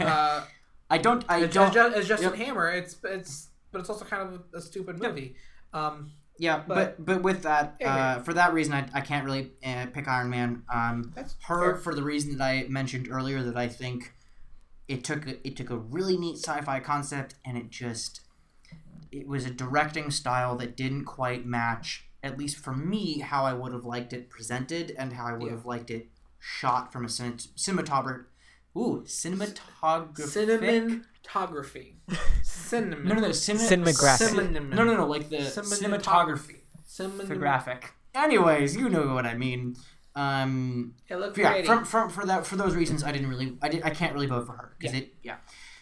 uh, I don't... I as, don't as, as Justin yep. Hammer, it's, it's... But it's also kind of a stupid movie. Yep. Um... Yeah, but, but but with that, yeah, yeah. Uh, for that reason, I, I can't really uh, pick Iron Man. Um, That's her fair. For the reason that I mentioned earlier, that I think it took a, it took a really neat sci-fi concept, and it just it was a directing style that didn't quite match, at least for me, how I would have liked it presented and how I would yeah. have liked it shot from a cin- cinematographer. Ooh, cinematographic. Cinnamon. Cinematography. Cinnamon. No, no, no. Cin- Cinematography. Cinnamon. No, no, no. Like the cinematography. Cinematographic. Anyways, you know what I mean. Um, it looked yeah, from, from, for that for those reasons, I didn't really, I did, I can't really vote for her because yeah. it, yeah.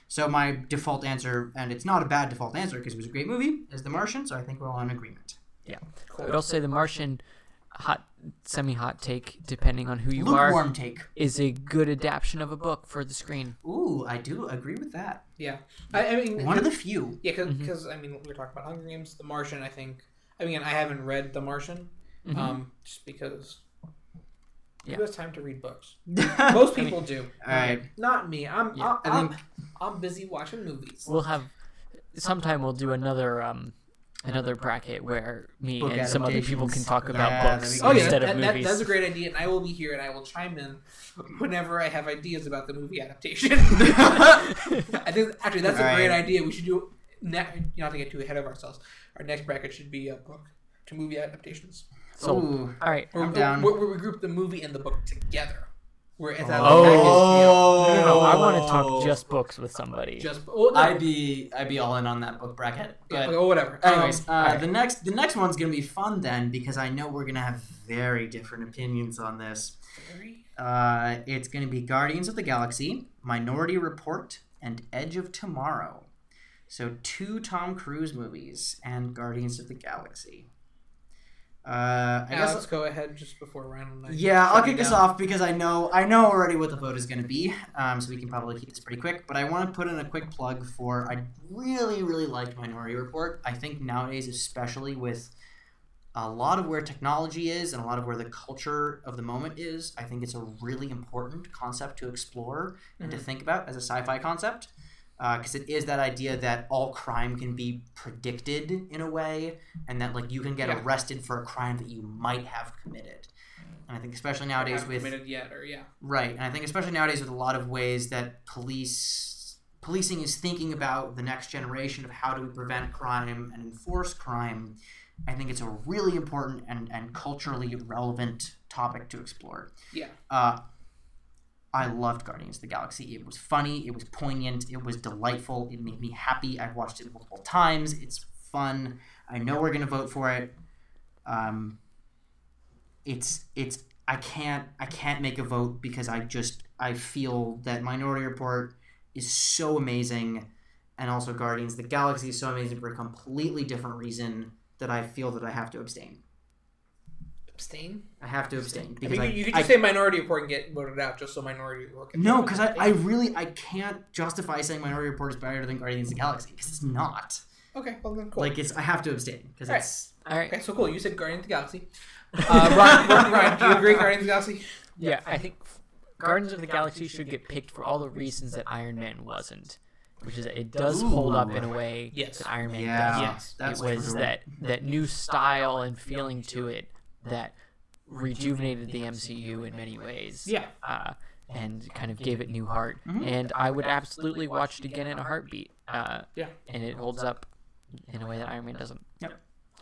So my default answer, and it's not a bad default answer because it was a great movie, is The Martian. So I think we're all in agreement. Yeah, cool. I would also say The Martian. Hot, semi-hot take, depending on who you Lukewarm are. Lukewarm take. Is a good adaptation of a book for the screen. Ooh, I do agree with that. Yeah. I, I mean, one of the few. Yeah, because, mm-hmm. I mean, we were talking about Hunger Games, The Martian, I think. I mean, I haven't read The Martian, mm-hmm. um, just because yeah. who has time to read books? Most people I mean, do. All right. Not me. I'm, yeah, I'm, I'm, think... I'm busy watching movies. We'll have, sometime we'll do another... Um, Another bracket where me Book and some other people can talk about yeah, books oh, yeah, instead that, of movies. That, that's a great idea, and I will be here and I will chime in whenever I have ideas about the movie adaptation. I think actually that's All a great right. idea. We should do ne- not to get too ahead of ourselves. Our next bracket should be a book to movie adaptations. So, Ooh. all right, I'm down. Where we group the movie and the book together. Where it's at oh, oh. No, no, no, I want to talk just books with somebody. Just oh, no. I'd be I'd be all in on that book bracket. But yeah, or whatever. Anyways, um, uh, right. the next the next one's gonna be fun then, because I know we're gonna have very different opinions on this. Uh, it's gonna be Guardians of the Galaxy, Minority Report, and Edge of Tomorrow. So two Tom Cruise movies and Guardians of the Galaxy. Uh, I Alex, guess let's go ahead just before Ryan. Yeah, I'll kick us off because I know I know already what the vote is going to be, um, so we can probably keep this pretty quick. But I want to put in a quick plug for I really really liked Minority Report. I think nowadays, especially with a lot of where technology is and a lot of where the culture of the moment is, I think it's a really important concept to explore mm-hmm. and to think about as a sci-fi concept. Because uh, it is that idea that all crime can be predicted in a way, and that like you can get yeah. arrested for a crime that you might have committed. And I think especially nowadays with committed yet, or yeah, right. And I think especially nowadays with a lot of ways that police policing is thinking about the next generation of how do we prevent crime and enforce crime. I think it's a really important and and culturally relevant topic to explore. Yeah. Uh, I loved Guardians of the Galaxy. It was funny. It was poignant. It was delightful. It made me happy. I've watched it multiple times. It's fun. I know we're going to vote for it. Um, it's it's I can't I can't make a vote because I just I feel that Minority Report is so amazing, and also Guardians of the Galaxy is so amazing for a completely different reason that I feel that I have to abstain. Abstain? I have to abstain. Because I mean, you, you could just I, say Minority Report and get voted out just so Minority Report can No, because I, I really, I can't justify saying Minority Report is better than Guardians of the Galaxy, because it's not. Okay, well then cool. Like, it's, I have to abstain, because right. it's... All right. Okay, so cool, you said Guardians of the Galaxy. Uh, Ryan, Ryan, Ryan, do you agree Guardians of the Galaxy? Yeah, yeah, I think Guardians of the Galaxy should get picked for all the reasons that Iron Man wasn't. Which is that it does Ooh. hold up in a way yes. that Iron Man yeah. does. Yes, that's It was true. that that new style and feeling to it that rejuvenated the M C U in many ways. Yeah. Uh, and kind of gave it new heart. Mm-hmm. And I would absolutely watch it again in a heartbeat. Uh, yeah. And it holds up in a way that Iron Man doesn't. Yep.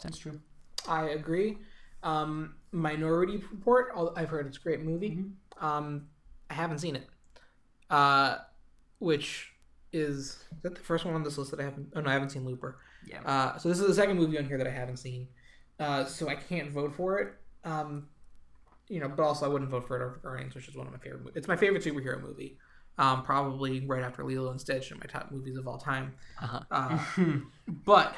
That's true. I agree. Um, Minority Report, I've heard it's a great movie. Mm-hmm. Um, I haven't seen it. Uh, which is, is that the first one on this list that I haven't... Oh, no, I haven't seen Looper. Yeah. Uh, so this is the second movie on here that I haven't seen. Uh, so I can't vote for it, um, you know. But also, I wouldn't vote for it over Guardians, which is one of my favorite. It's my favorite superhero movie, um, probably right after Lilo and Stitch, and my top movies of all time. Uh-huh. Uh, but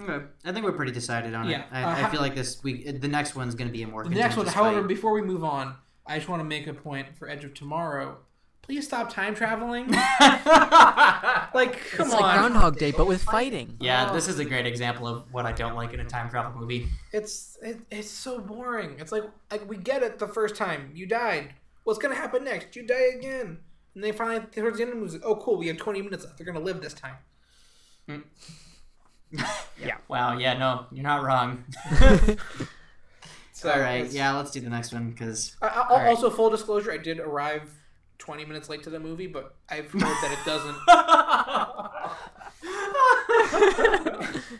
Okay. I think we're pretty decided on yeah. it. I, uh, I feel like this week, the next one's going to be a more the next one. However, fight. Before we move on, I just want to make a point for Edge of Tomorrow. Please stop time traveling. Like, come it's on. It's like Groundhog Day, but with fighting. Yeah, oh. This is a great example of what I don't like in a time travel movie. It's it, it's so boring. It's like, like we get it the first time. You died. What's going to happen next? You die again. And they finally, towards the end of the movie, oh, cool, we have twenty minutes left. They're going to live this time. Mm. yeah. yeah. Wow, yeah, no, you're not wrong. So, all right, yeah, let's do the next one. Cause, I, I, right. Also, full disclosure, I did arrive twenty minutes late to the movie, but I've heard that it doesn't.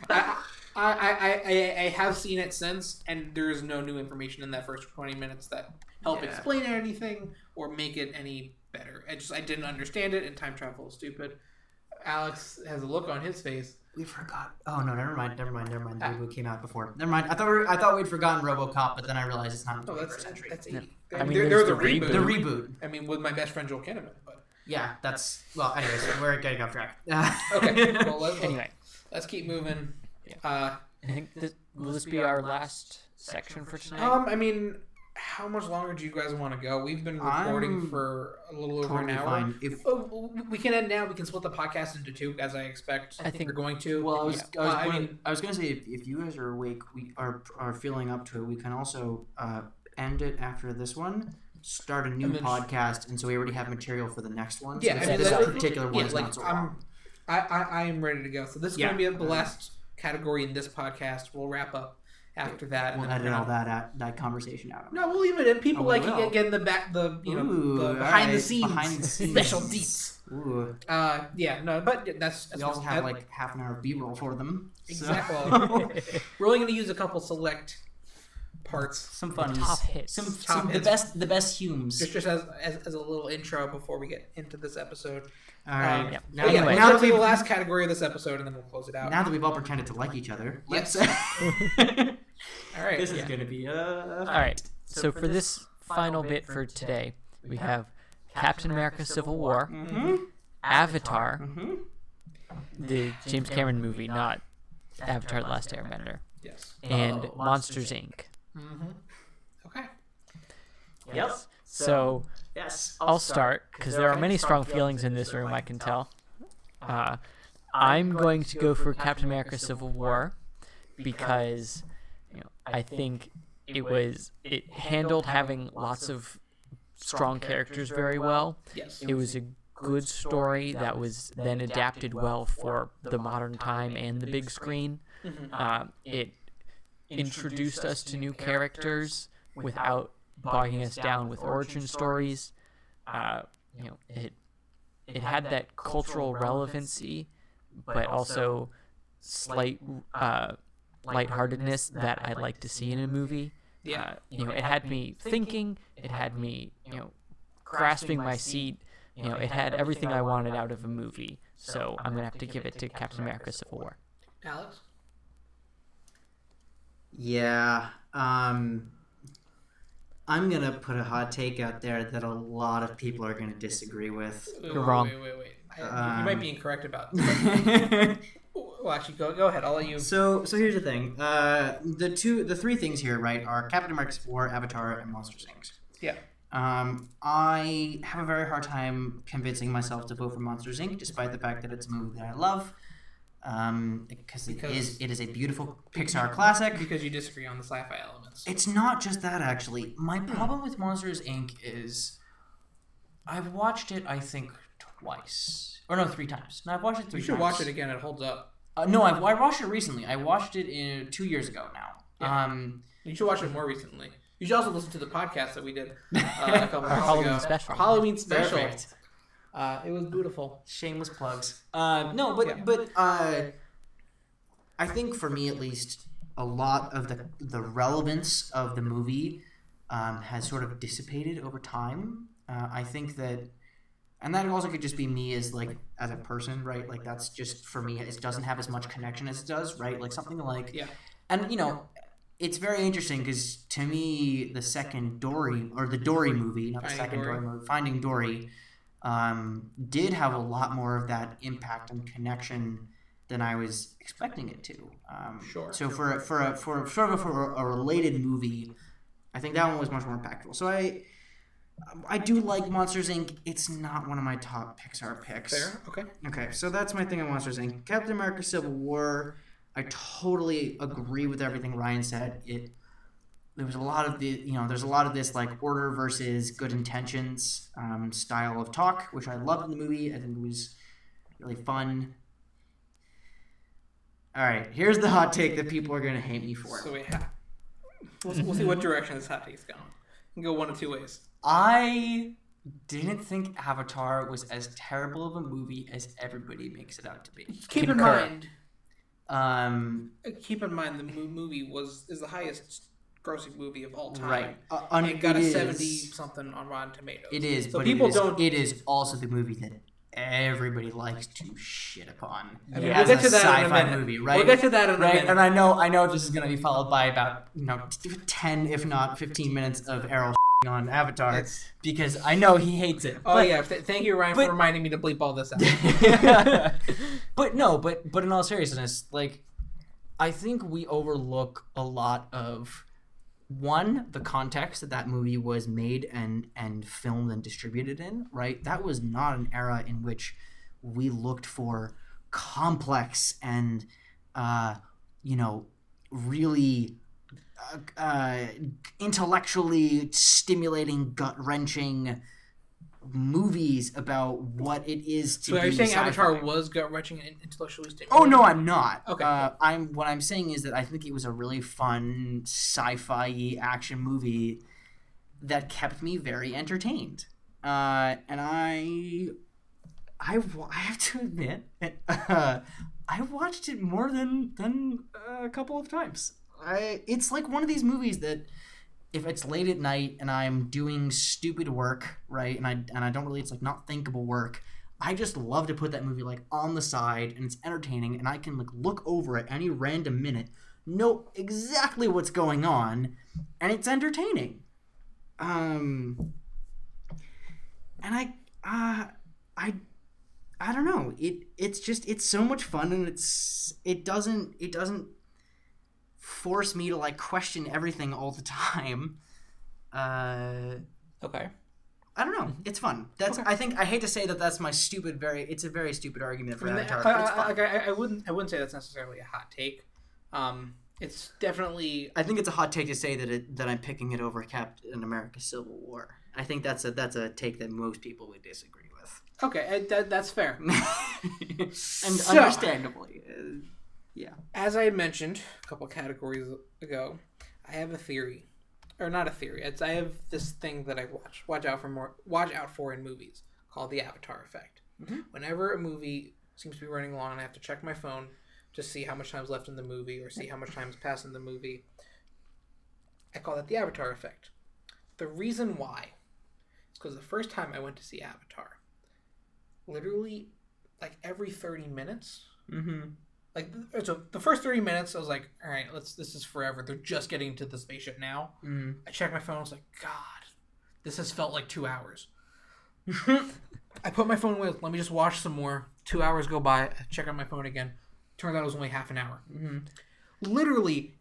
I, I, I, I, I have seen it since, and there is no new information in that first twenty minutes that help yeah. explain anything or make it any better. I just I didn't understand it, and time travel is stupid. Alex has a look on his face. We forgot. Oh no! Never mind. Never mind. Never mind. The movie came out before. Never mind. I thought we were, I thought we'd forgotten RoboCop, but then I realized it's not. Oh, that's century. That's eighty. Yeah. I mean, there, there's, there's the, the reboot. reboot. The reboot. I mean, with my best friend Joel Kinnaman. But yeah, that's well. Anyways, we're getting off track. Okay. Well, let's, anyway, let's keep moving. Yeah. Uh, I think this, will this be our last section for tonight? Um, I mean, how much longer do you guys want to go? We've been recording I'm for a little over totally an hour. Fine. If oh, we can end now, we can split the podcast into two, as I expect. I think, think we're going to. Well, I was, yeah. I was, well, going, I mean, I was going to say, if, if you guys are awake, we are are feeling up to it. We can also uh, end it after this one, start a new then, podcast, and so we already have material for the next one. Yeah, so I mean, this like, particular one yeah, is like, not so long. I, I I am ready to go. So this is yeah. going to be the last category in this podcast. We'll wrap up. After that, we'll edit all that out, that conversation out. No, we'll leave it in. People oh, like will. Again the back, the you Ooh, know, the behind, right. the scenes, behind the scenes, special deets. Ooh. Uh, yeah, no, but that's, that's we also have like, like half an hour of B-roll for them. Exactly. So. We're only going to use a couple select parts, some fun top hits, some, top some hits. the best, the best Humes. Just, just as, as as a little intro before we get into this episode. All right. Um, yeah. Now, anyway, anyway, now that we've the last category of this episode, and then we'll close it out. Now that we've all pretended to like each other. Yes. All right. This yeah. is going to be a... All right. So, so for, for this final bit for today, we have Captain America: Civil War, mm-hmm. Avatar, mm-hmm. the James Cameron movie, not Avatar: The Last Airbender, yes, and oh, Monsters Incorporated. Mm-hmm. Okay. Yep. So yes, I'll start because there are many strong feelings in this room, I can tell. Uh, I'm going to go for Captain America: Civil War because... I think it was it handled having lots of strong characters very well. Yes. It was a good story that was then adapted well for the modern time and the big screen. Mm-hmm. Um, it introduced us to new characters without bogging us down with origin stories. Uh, you know, it it had that cultural relevancy, but also slight. Uh, lightheartedness that I like to see in a movie. Yeah. Uh, you know, it had me thinking, it had me, you know, grasping my seat, you know, it had everything I wanted out of a movie. So I'm going to have to give it to Captain America: Civil War. Alex? Yeah. Um, I'm going to put a hot take out there that a lot of people are going to disagree with. Wait, You're wrong. Wait, wait, wait. I, um, you might be incorrect about that. Well, actually, go go ahead. I'll let you. So, so here's the thing. Uh, the two, the three things here, right, are Captain America: Civil War, Avatar, and Monsters Incorporated. Yeah. Um, I have a very hard time convincing myself to vote for Monsters Incorporated, despite the fact that it's a movie that I love. Um, because it is, it is a beautiful Pixar classic. Because you disagree on the sci-fi elements. It's not just that, actually. My problem with Monsters Incorporated is, I've watched it, I think, twice or no, three times. No, I've watched it three. You should times. watch it again. It holds up. Uh, no, I, I watched it recently. I watched it in two years ago now. Yeah. Um, you should watch it more recently. You should also listen to the podcast that we did uh, a couple months Halloween ago. Special. Our Halloween special. Halloween special. Uh, it was beautiful. Shameless plugs. Uh, no, but yeah. but uh, I think for me at least, a lot of the the relevance of the movie um, has sort of dissipated over time. Uh, I think that. And that also could just be me as like as a person, right? Like that's just for me. It doesn't have as much connection as it does, right? Like something like, yeah. And you know, it's very interesting because to me, the second Dory or the Dory movie, not the Finding second Dory. Dory movie, Finding Dory, um, did have a lot more of that impact and connection than I was expecting it to. Um, sure. So for for a, for a, sort of a, for a related movie, I think that one was much more impactful. So I I do like Monsters Incorporated. It's not one of my top Pixar picks. Fair. Okay. Okay. So that's my thing on Monsters Incorporated. Captain America: Civil War. I totally agree with everything Ryan said. It there was a lot of the you know there's a lot of this like order versus good intentions um, style of talk, which I loved in the movie. I think it was really fun. All right, here's the hot take that people are going to hate me for. So we have, we'll, we'll see what direction this hot take's going. You can go one of two ways. I didn't think Avatar was as terrible of a movie as everybody makes it out to be. Keep in mind. Um, Keep in mind, the movie was is the highest grossing movie of all time. Right. Uh, and it got it a seventy-something on Rotten Tomatoes. It is, so but people it, is, don't... it is also the movie that... everybody likes to shit upon. I mean, yeah, we'll get to that in a minute. Movie, right? We'll get to that in a right? minute. And I know, I know, this is going to be followed by about you know ten, if not fifteen minutes of Errol on Avatar That's... because I know he hates it. Oh but, yeah, Th- thank you, Ryan, but... for reminding me to bleep all this out. But no, but but in all seriousness, like I think we overlook a lot of one, the context that that movie was made and and filmed and distributed in, right? That was not an era in which we looked for complex and, uh, you know, really uh, uh, intellectually stimulating, gut-wrenching movies about what it is to so be. So are you saying sci-fi. Avatar was gut-wrenching and intellectually stimulating? Oh, no, I'm not. Okay. Uh, I'm what I'm saying is that I think it was a really fun sci-fi action movie that kept me very entertained. Uh, and I, I, I have to admit, uh, I watched it more than than a couple of times. I it's like one of these movies that. If it's late at night and I'm doing stupid work, right, and I and I don't really, it's like not thinkable work, I just love to put that movie like on the side and it's entertaining and I can like look over at any random minute, know exactly what's going on, and it's entertaining. Um, and I, uh, I, I don't know. It it's just it's so much fun and it's it doesn't it doesn't. force me to like question everything all the time. Uh, okay, I don't know. It's fun. That's. Okay. I think I hate to say that. That's my stupid. Very. It's a very stupid argument for I mean, Avatar. I, I, it's fun. Like, I, I wouldn't. I wouldn't say that's necessarily a hot take. Um, it's definitely. I think it's a hot take to say that it, that I'm picking it over Captain America: Civil War. I think that's a that's a take that most people would disagree with. Okay, I, that, that's fair and so, understandably. Uh, Yeah. As I had mentioned a couple categories ago, I have a theory, or not a theory. It's I have this thing that I watch watch out for more watch out for in movies called the Avatar effect. Mm-hmm. Whenever a movie seems to be running long, and I have to check my phone to see how much time's left in the movie or see how much time's passed in the movie. I call that the Avatar effect. The reason why is because the first time I went to see Avatar, literally, like every thirty minutes. Mm-hmm. Like, so the first thirty minutes, I was like, all right, let's, this is forever. They're just getting into the spaceship now. Mm. I checked my phone. I was like, God, this has felt like two hours. I put my phone away. Let me just watch some more. Two hours go by. I check on my phone again. Turns out it was only half an hour. Mm-hmm. Literally,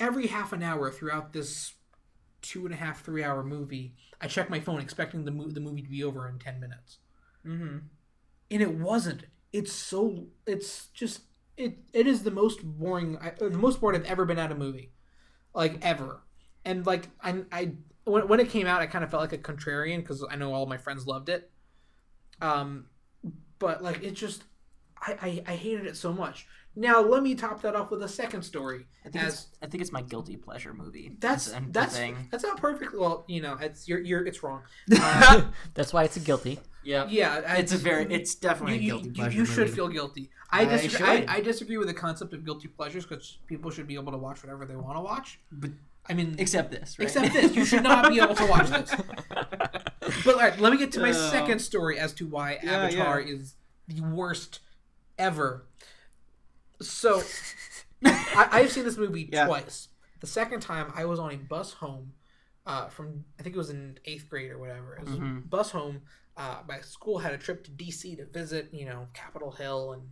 every half an hour throughout this two and a half, three hour movie, I checked my phone expecting the, mo- the movie to be over in ten minutes. Mm-hmm. And it wasn't. It's so, it's just... It it is the most boring, the most bored I've ever been at a movie, like ever. And like I I when when it came out, I kind of felt like a contrarian because I know all my friends loved it. Um, but like it just, I, I I hated it so much. Now let me top that off with a second story. I think as, it's, I think it's my guilty pleasure movie. That's that's that's, thing. that's not perfect. Well, you know, it's you're you're it's wrong. Uh, that's why it's a guilty. Yeah, yeah, it's I, a very, it's definitely you, a guilty you, pleasure. You should movie. feel guilty. I disagree. I, I, I disagree with the concept of guilty pleasures because people should be able to watch whatever they want to watch. But I mean, except this, right? Except this, you should not be able to watch this. But all right, let me get to my uh, second story as to why yeah, Avatar yeah. is the worst ever. So, I, I've seen this movie yeah. twice. The second time, I was on a bus home uh, from I think it was in eighth grade or whatever. It was mm-hmm. a bus home. Uh, my school had a trip to D C to visit, you know, Capitol Hill and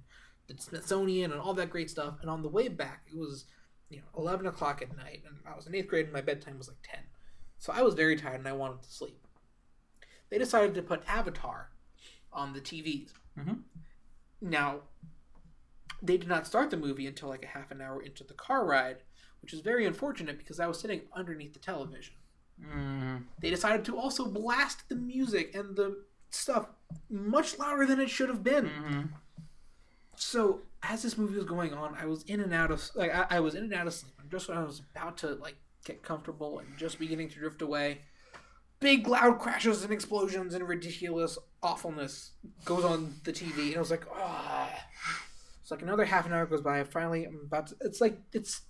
the Smithsonian and all that great stuff. And on the way back, it was, you know, eleven o'clock at night, and I was in eighth grade and my bedtime was like ten. So I was very tired and I wanted to sleep. They decided to put Avatar on the T Vs. Mm-hmm. Now, they did not start the movie until like a half an hour into the car ride, which is very unfortunate because I was sitting underneath the television. Mm. They decided to also blast the music and the stuff much louder than it should have been. Mm-hmm. So as this movie was going on, I was in and out of like I, I was in and out of sleep. And just when I was about to like get comfortable and just beginning to drift away, big loud crashes and explosions and ridiculous awfulness goes on the T V, and I was like, oh. It's so like another half an hour goes by. I finally, I'm about to, it's like, it's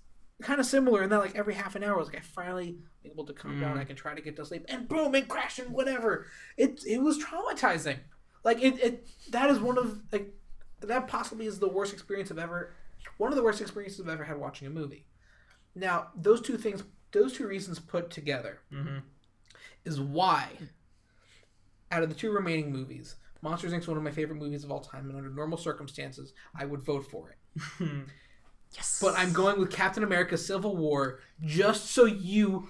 kind of similar in that like every half an hour, I was like, I finally able to calm mm. down. I can try to get to sleep, and boom, it crashed and whatever. It it was traumatizing. Like it, it that is one of like that possibly is the worst experience I've ever, one of the worst experiences I've ever had watching a movie. Now those two things, those two reasons put together, mm-hmm. is why out of the two remaining movies, Monsters Incorporated is one of my favorite movies of all time, and under normal circumstances, I would vote for it. Yes. But I'm going with Captain America: Civil War just so you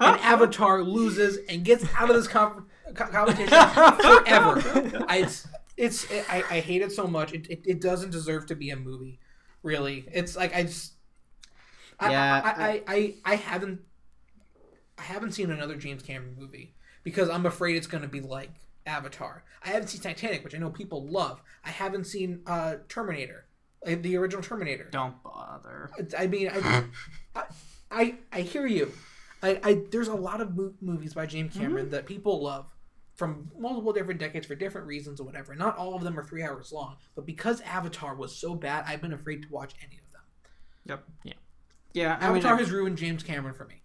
and Avatar loses and gets out of this com- competition forever. I, it's it's it, I, I hate it so much. It, it it doesn't deserve to be a movie, really. It's like I just I yeah, I, I, I, I I haven't I haven't seen another James Cameron movie because I'm afraid it's going to be like Avatar. I haven't seen Titanic, which I know people love. I haven't seen uh, Terminator, like the original Terminator. Don't bother. I, I mean, I, I, I, I hear you. I, I there's a lot of mo- movies by James Cameron mm-hmm. that people love from multiple different decades for different reasons or whatever. Not all of them are three hours long, but because Avatar was so bad, I've been afraid to watch any of them. Yep. Yeah. Yeah. I Avatar mean, I... has ruined James Cameron for me.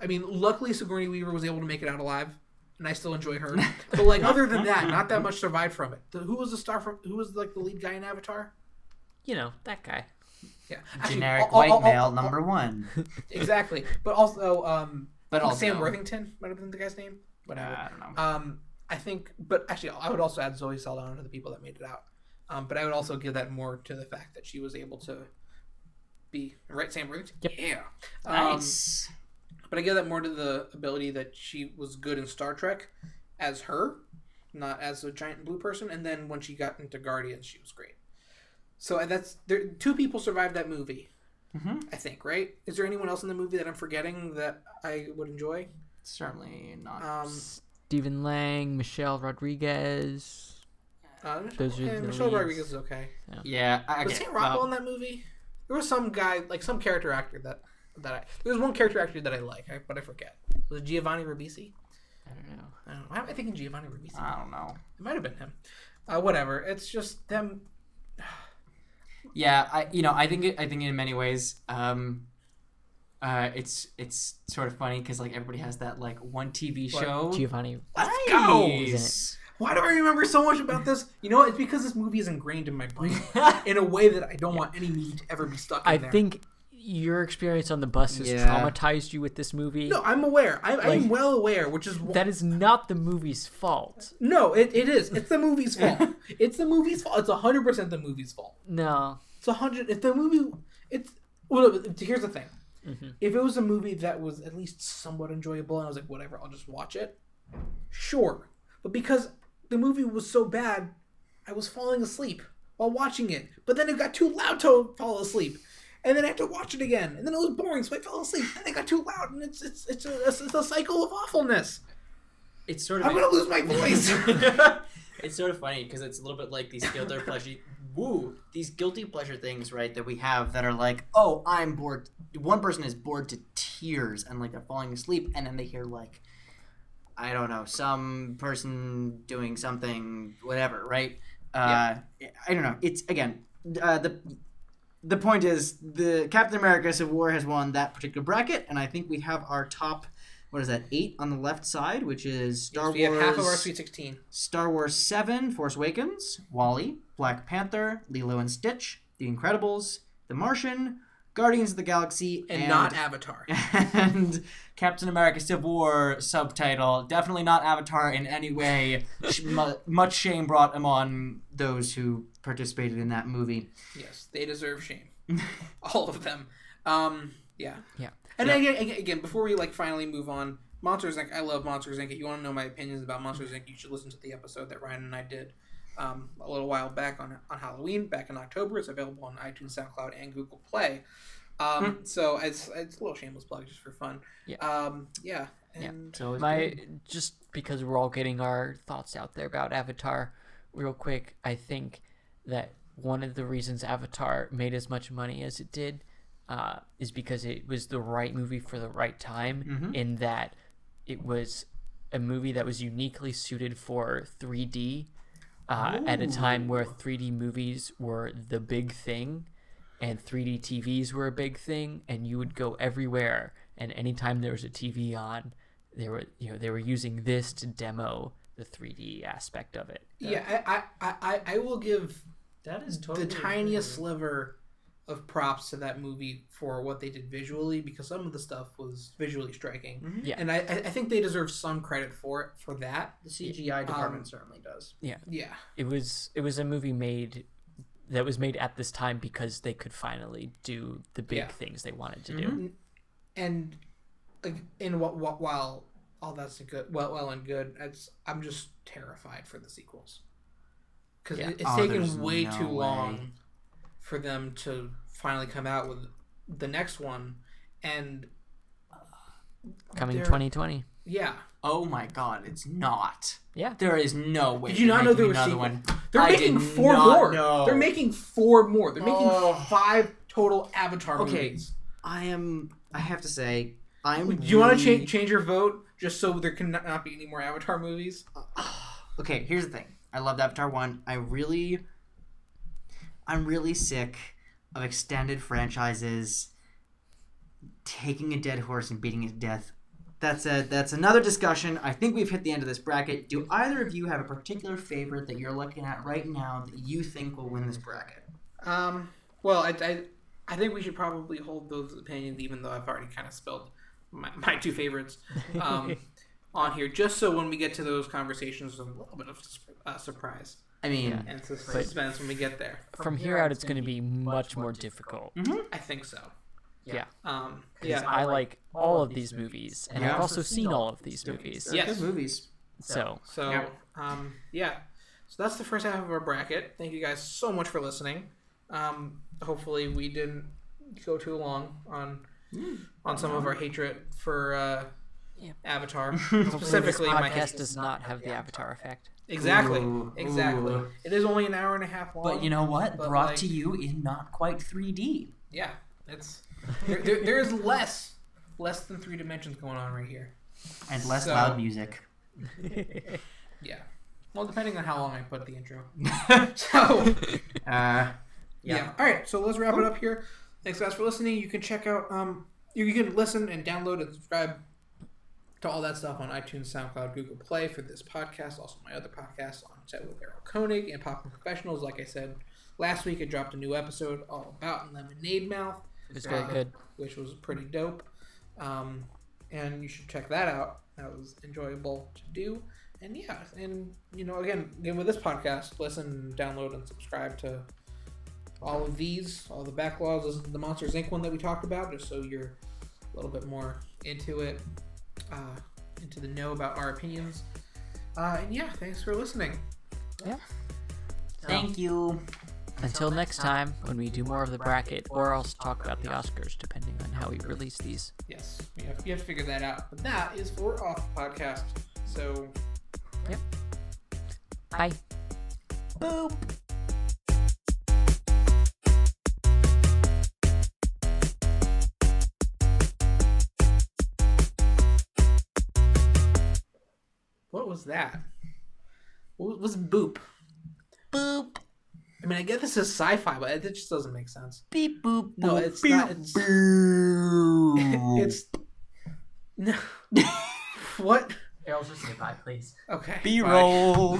I mean, luckily Sigourney Weaver was able to make it out alive. And I still enjoy her, but like other than that, not that much survived from it. The, who was the star from? Who was like the lead guy in Avatar? You know that guy. Yeah, generic Actually, white all, all, male all, all, number one. Exactly, but also, um, but also Sam Worthington might have been the guy's name. Whatever. Uh, I don't know. Um, I think, but actually, I would also add Zoe Saldana to the people that made it out. Um, but I would also give that more to the fact that she was able to be right. Sam Worthington. Yep. Yeah. Nice. Um, But I give that more to the ability that she was good in Star Trek as Her, not as a giant blue person. And then when she got into Guardians, she was great. So that's there. Two people survived that movie, mm-hmm. I think, right? Is there anyone else in the movie that I'm forgetting that I would enjoy? Certainly not. Um, Stephen Lang, Michelle Rodriguez. Uh, Those okay, are the Michelle leads. Rodriguez is okay. Yeah. yeah I, was okay. Sam Rockwell well, in that movie? There was some guy, like some character actor that... That I, there's one character actor that I like, but I forget. Was it Giovanni Ribisi? I don't know. I don't know. Why am I thinking Giovanni Ribisi? I don't know. It might have been him. Uh, whatever. It's just them. yeah, I you know I think it, I think in many ways, um, uh, it's it's sort of funny because like everybody has that like one T V what? show. Giovanni. Let's nice. go. Why do I remember so much about this? You know, it's because this movie is ingrained in my brain in a way that I don't yeah. want any movie to ever be stuck in I there. I think. Your experience on the bus has yeah. traumatized you with this movie. No, I'm aware. I'm, like, I'm well aware, which is... Wh- that is not the movie's fault. No, it, it is. It's the movie's fault. It's the movie's fault. It's one hundred percent the movie's fault. No. It's one hundred... If the movie... It's... Well, here's the thing. Mm-hmm. If it was a movie that was at least somewhat enjoyable, and I was like, whatever, I'll just watch it. Sure. But because the movie was so bad, I was falling asleep while watching it. But then it got too loud to fall asleep. And then I had to watch it again, and then it was boring, so I fell asleep. And then it got too loud, and it's it's it's a, it's a cycle of awfulness. It's sort of I'm a, gonna lose my voice. It's sort of funny because it's a little bit like these guilty pleasure, woo, these guilty pleasure things, right? That we have that are like, oh, I'm bored. One person is bored to tears, and like they're falling asleep, and then they hear like, I don't know, some person doing something, whatever, right? Uh, yeah. I don't know. It's again uh, the. The point is, the Captain America Civil War has won that particular bracket, and I think we have our top, what is that, eight on the left side, which is Star yes, we Wars... we have half of our Sweet sixteen. Star Wars seven, Force Awakens, WALL-E, Black Panther, Lilo and Stitch, The Incredibles, The Martian, Guardians of the Galaxy. And, and not Avatar. And Captain America Civil War subtitle. Definitely not Avatar in any way. Much shame brought among those who participated in that movie. Yes, they deserve shame. All of them. Um, yeah. Yeah. And yeah. Again, again, before we like finally move on, Monsters Incorporated. I love Monsters Incorporated. If you want to know my opinions about Monsters Incorporated, you should listen to the episode that Ryan and I did um, a little while back on on Halloween, back in October. It's available on iTunes, SoundCloud, and Google Play. Um, hmm. So it's it's a little shameless plug just for fun. Yeah. Um, yeah. And yeah. So my good. Just because we're all getting our thoughts out there about Avatar, real quick, I think that one of the reasons Avatar made as much money as it did uh, is because it was the right movie for the right time. Mm-hmm. In that. It was a movie that was uniquely suited for three D uh, at a time where three D movies were the big thing and three D T Vs were a big thing, and you would go everywhere, and anytime there was a T V on, they were you know they were using this to demo the three D aspect of it. Yeah, I I, I, I will give that is totally the tiniest sliver of props to that movie for what they did visually, because some of the stuff was visually striking. Mm-hmm. Yeah. And I, I think they deserve some credit for it, for that. The C G I yeah. department um, certainly does. Yeah. Yeah. It was it was a movie made that was made at this time because they could finally do the big yeah. things they wanted to mm-hmm. do. And in what, what while all that's a good well well and good, it's, I'm just terrified for the sequels. Cuz yeah. it, it's oh, taken way no too way. long for them to finally come out with the next one, and uh, coming twenty twenty. Yeah. Oh my God, it's not. Yeah. There is no way. Did you not know there was another one? They're I making did four not more. Know. They're making four more. They're making oh. five total Avatar okay. movies. I am. I have to say, I'm. Do you really... want to change change your vote just so there can not be any more Avatar movies? Uh, okay. Here's the thing. I loved Avatar one. I really. I'm really sick of extended franchises taking a dead horse and beating it to death. That's a that's another discussion. I think we've hit the end of this bracket. Do either of you have a particular favorite that you're looking at right now that you think will win this bracket? Um. Well, I I, I think we should probably hold those opinions, even though I've already kind of spilled my, my two favorites um, on here, just so when we get to those conversations, there's a little bit of uh, surprise. I mean, yeah. and suspense when we get there. From, from here, here out, it's going to be much more difficult. difficult. Mm-hmm. I think so. Yeah. Um, yeah. I like all of these movies, and yeah. I've also seen all of these movies. Yes. Good movies. So. So. Yeah. Um, yeah. So that's the first half of our bracket. Thank you guys so much for listening. Um, hopefully, we didn't go too long on mm. on some mm. of our hatred for uh, yeah. Avatar. Specifically, this podcast my hatred does not have the Avatar effect. Exactly, ooh, exactly. Ooh. It is only an hour and a half long. But you know what? Brought like, to you in not quite three D. Yeah, it's there, there, there's less less than three dimensions going on right here. And less so, loud music. Yeah. Well, depending on how long I put the intro. So, uh, yeah. yeah. All right, so let's wrap ooh. it up here. Thanks, guys, for listening. You can check out, um, you can listen and download and subscribe to all that stuff on iTunes, SoundCloud, Google Play for this podcast. Also, my other podcast on set with Errol Koenig and Pop Professionals. Like I said last week, I dropped a new episode all about Lemonade Mouth. It was very uh, good, which was pretty dope. Um, and you should check that out. That was enjoyable to do. And yeah, and you know, again, again with this podcast, listen, download, and subscribe to all of these, all the backlogs. Listen to the Monsters Incorporated one that we talked about, just so you're a little bit more into it. Uh, into the know about our opinions. Uh, and yeah, thanks for listening. Yeah. So, thank you. Until next time, when we do more of the bracket, or else talk about the Oscars, depending on how we release these. Yes, we have, we have to figure that out. But that is for off podcast. So, yep. Bye. Boop. What was that? What was boop? Boop. I mean, I get this is sci-fi, but it just doesn't make sense. Beep boop. No, boop, it's beep, not. It's. Boop. It's. No. What? Errol, just say bye, please. Okay. B-roll.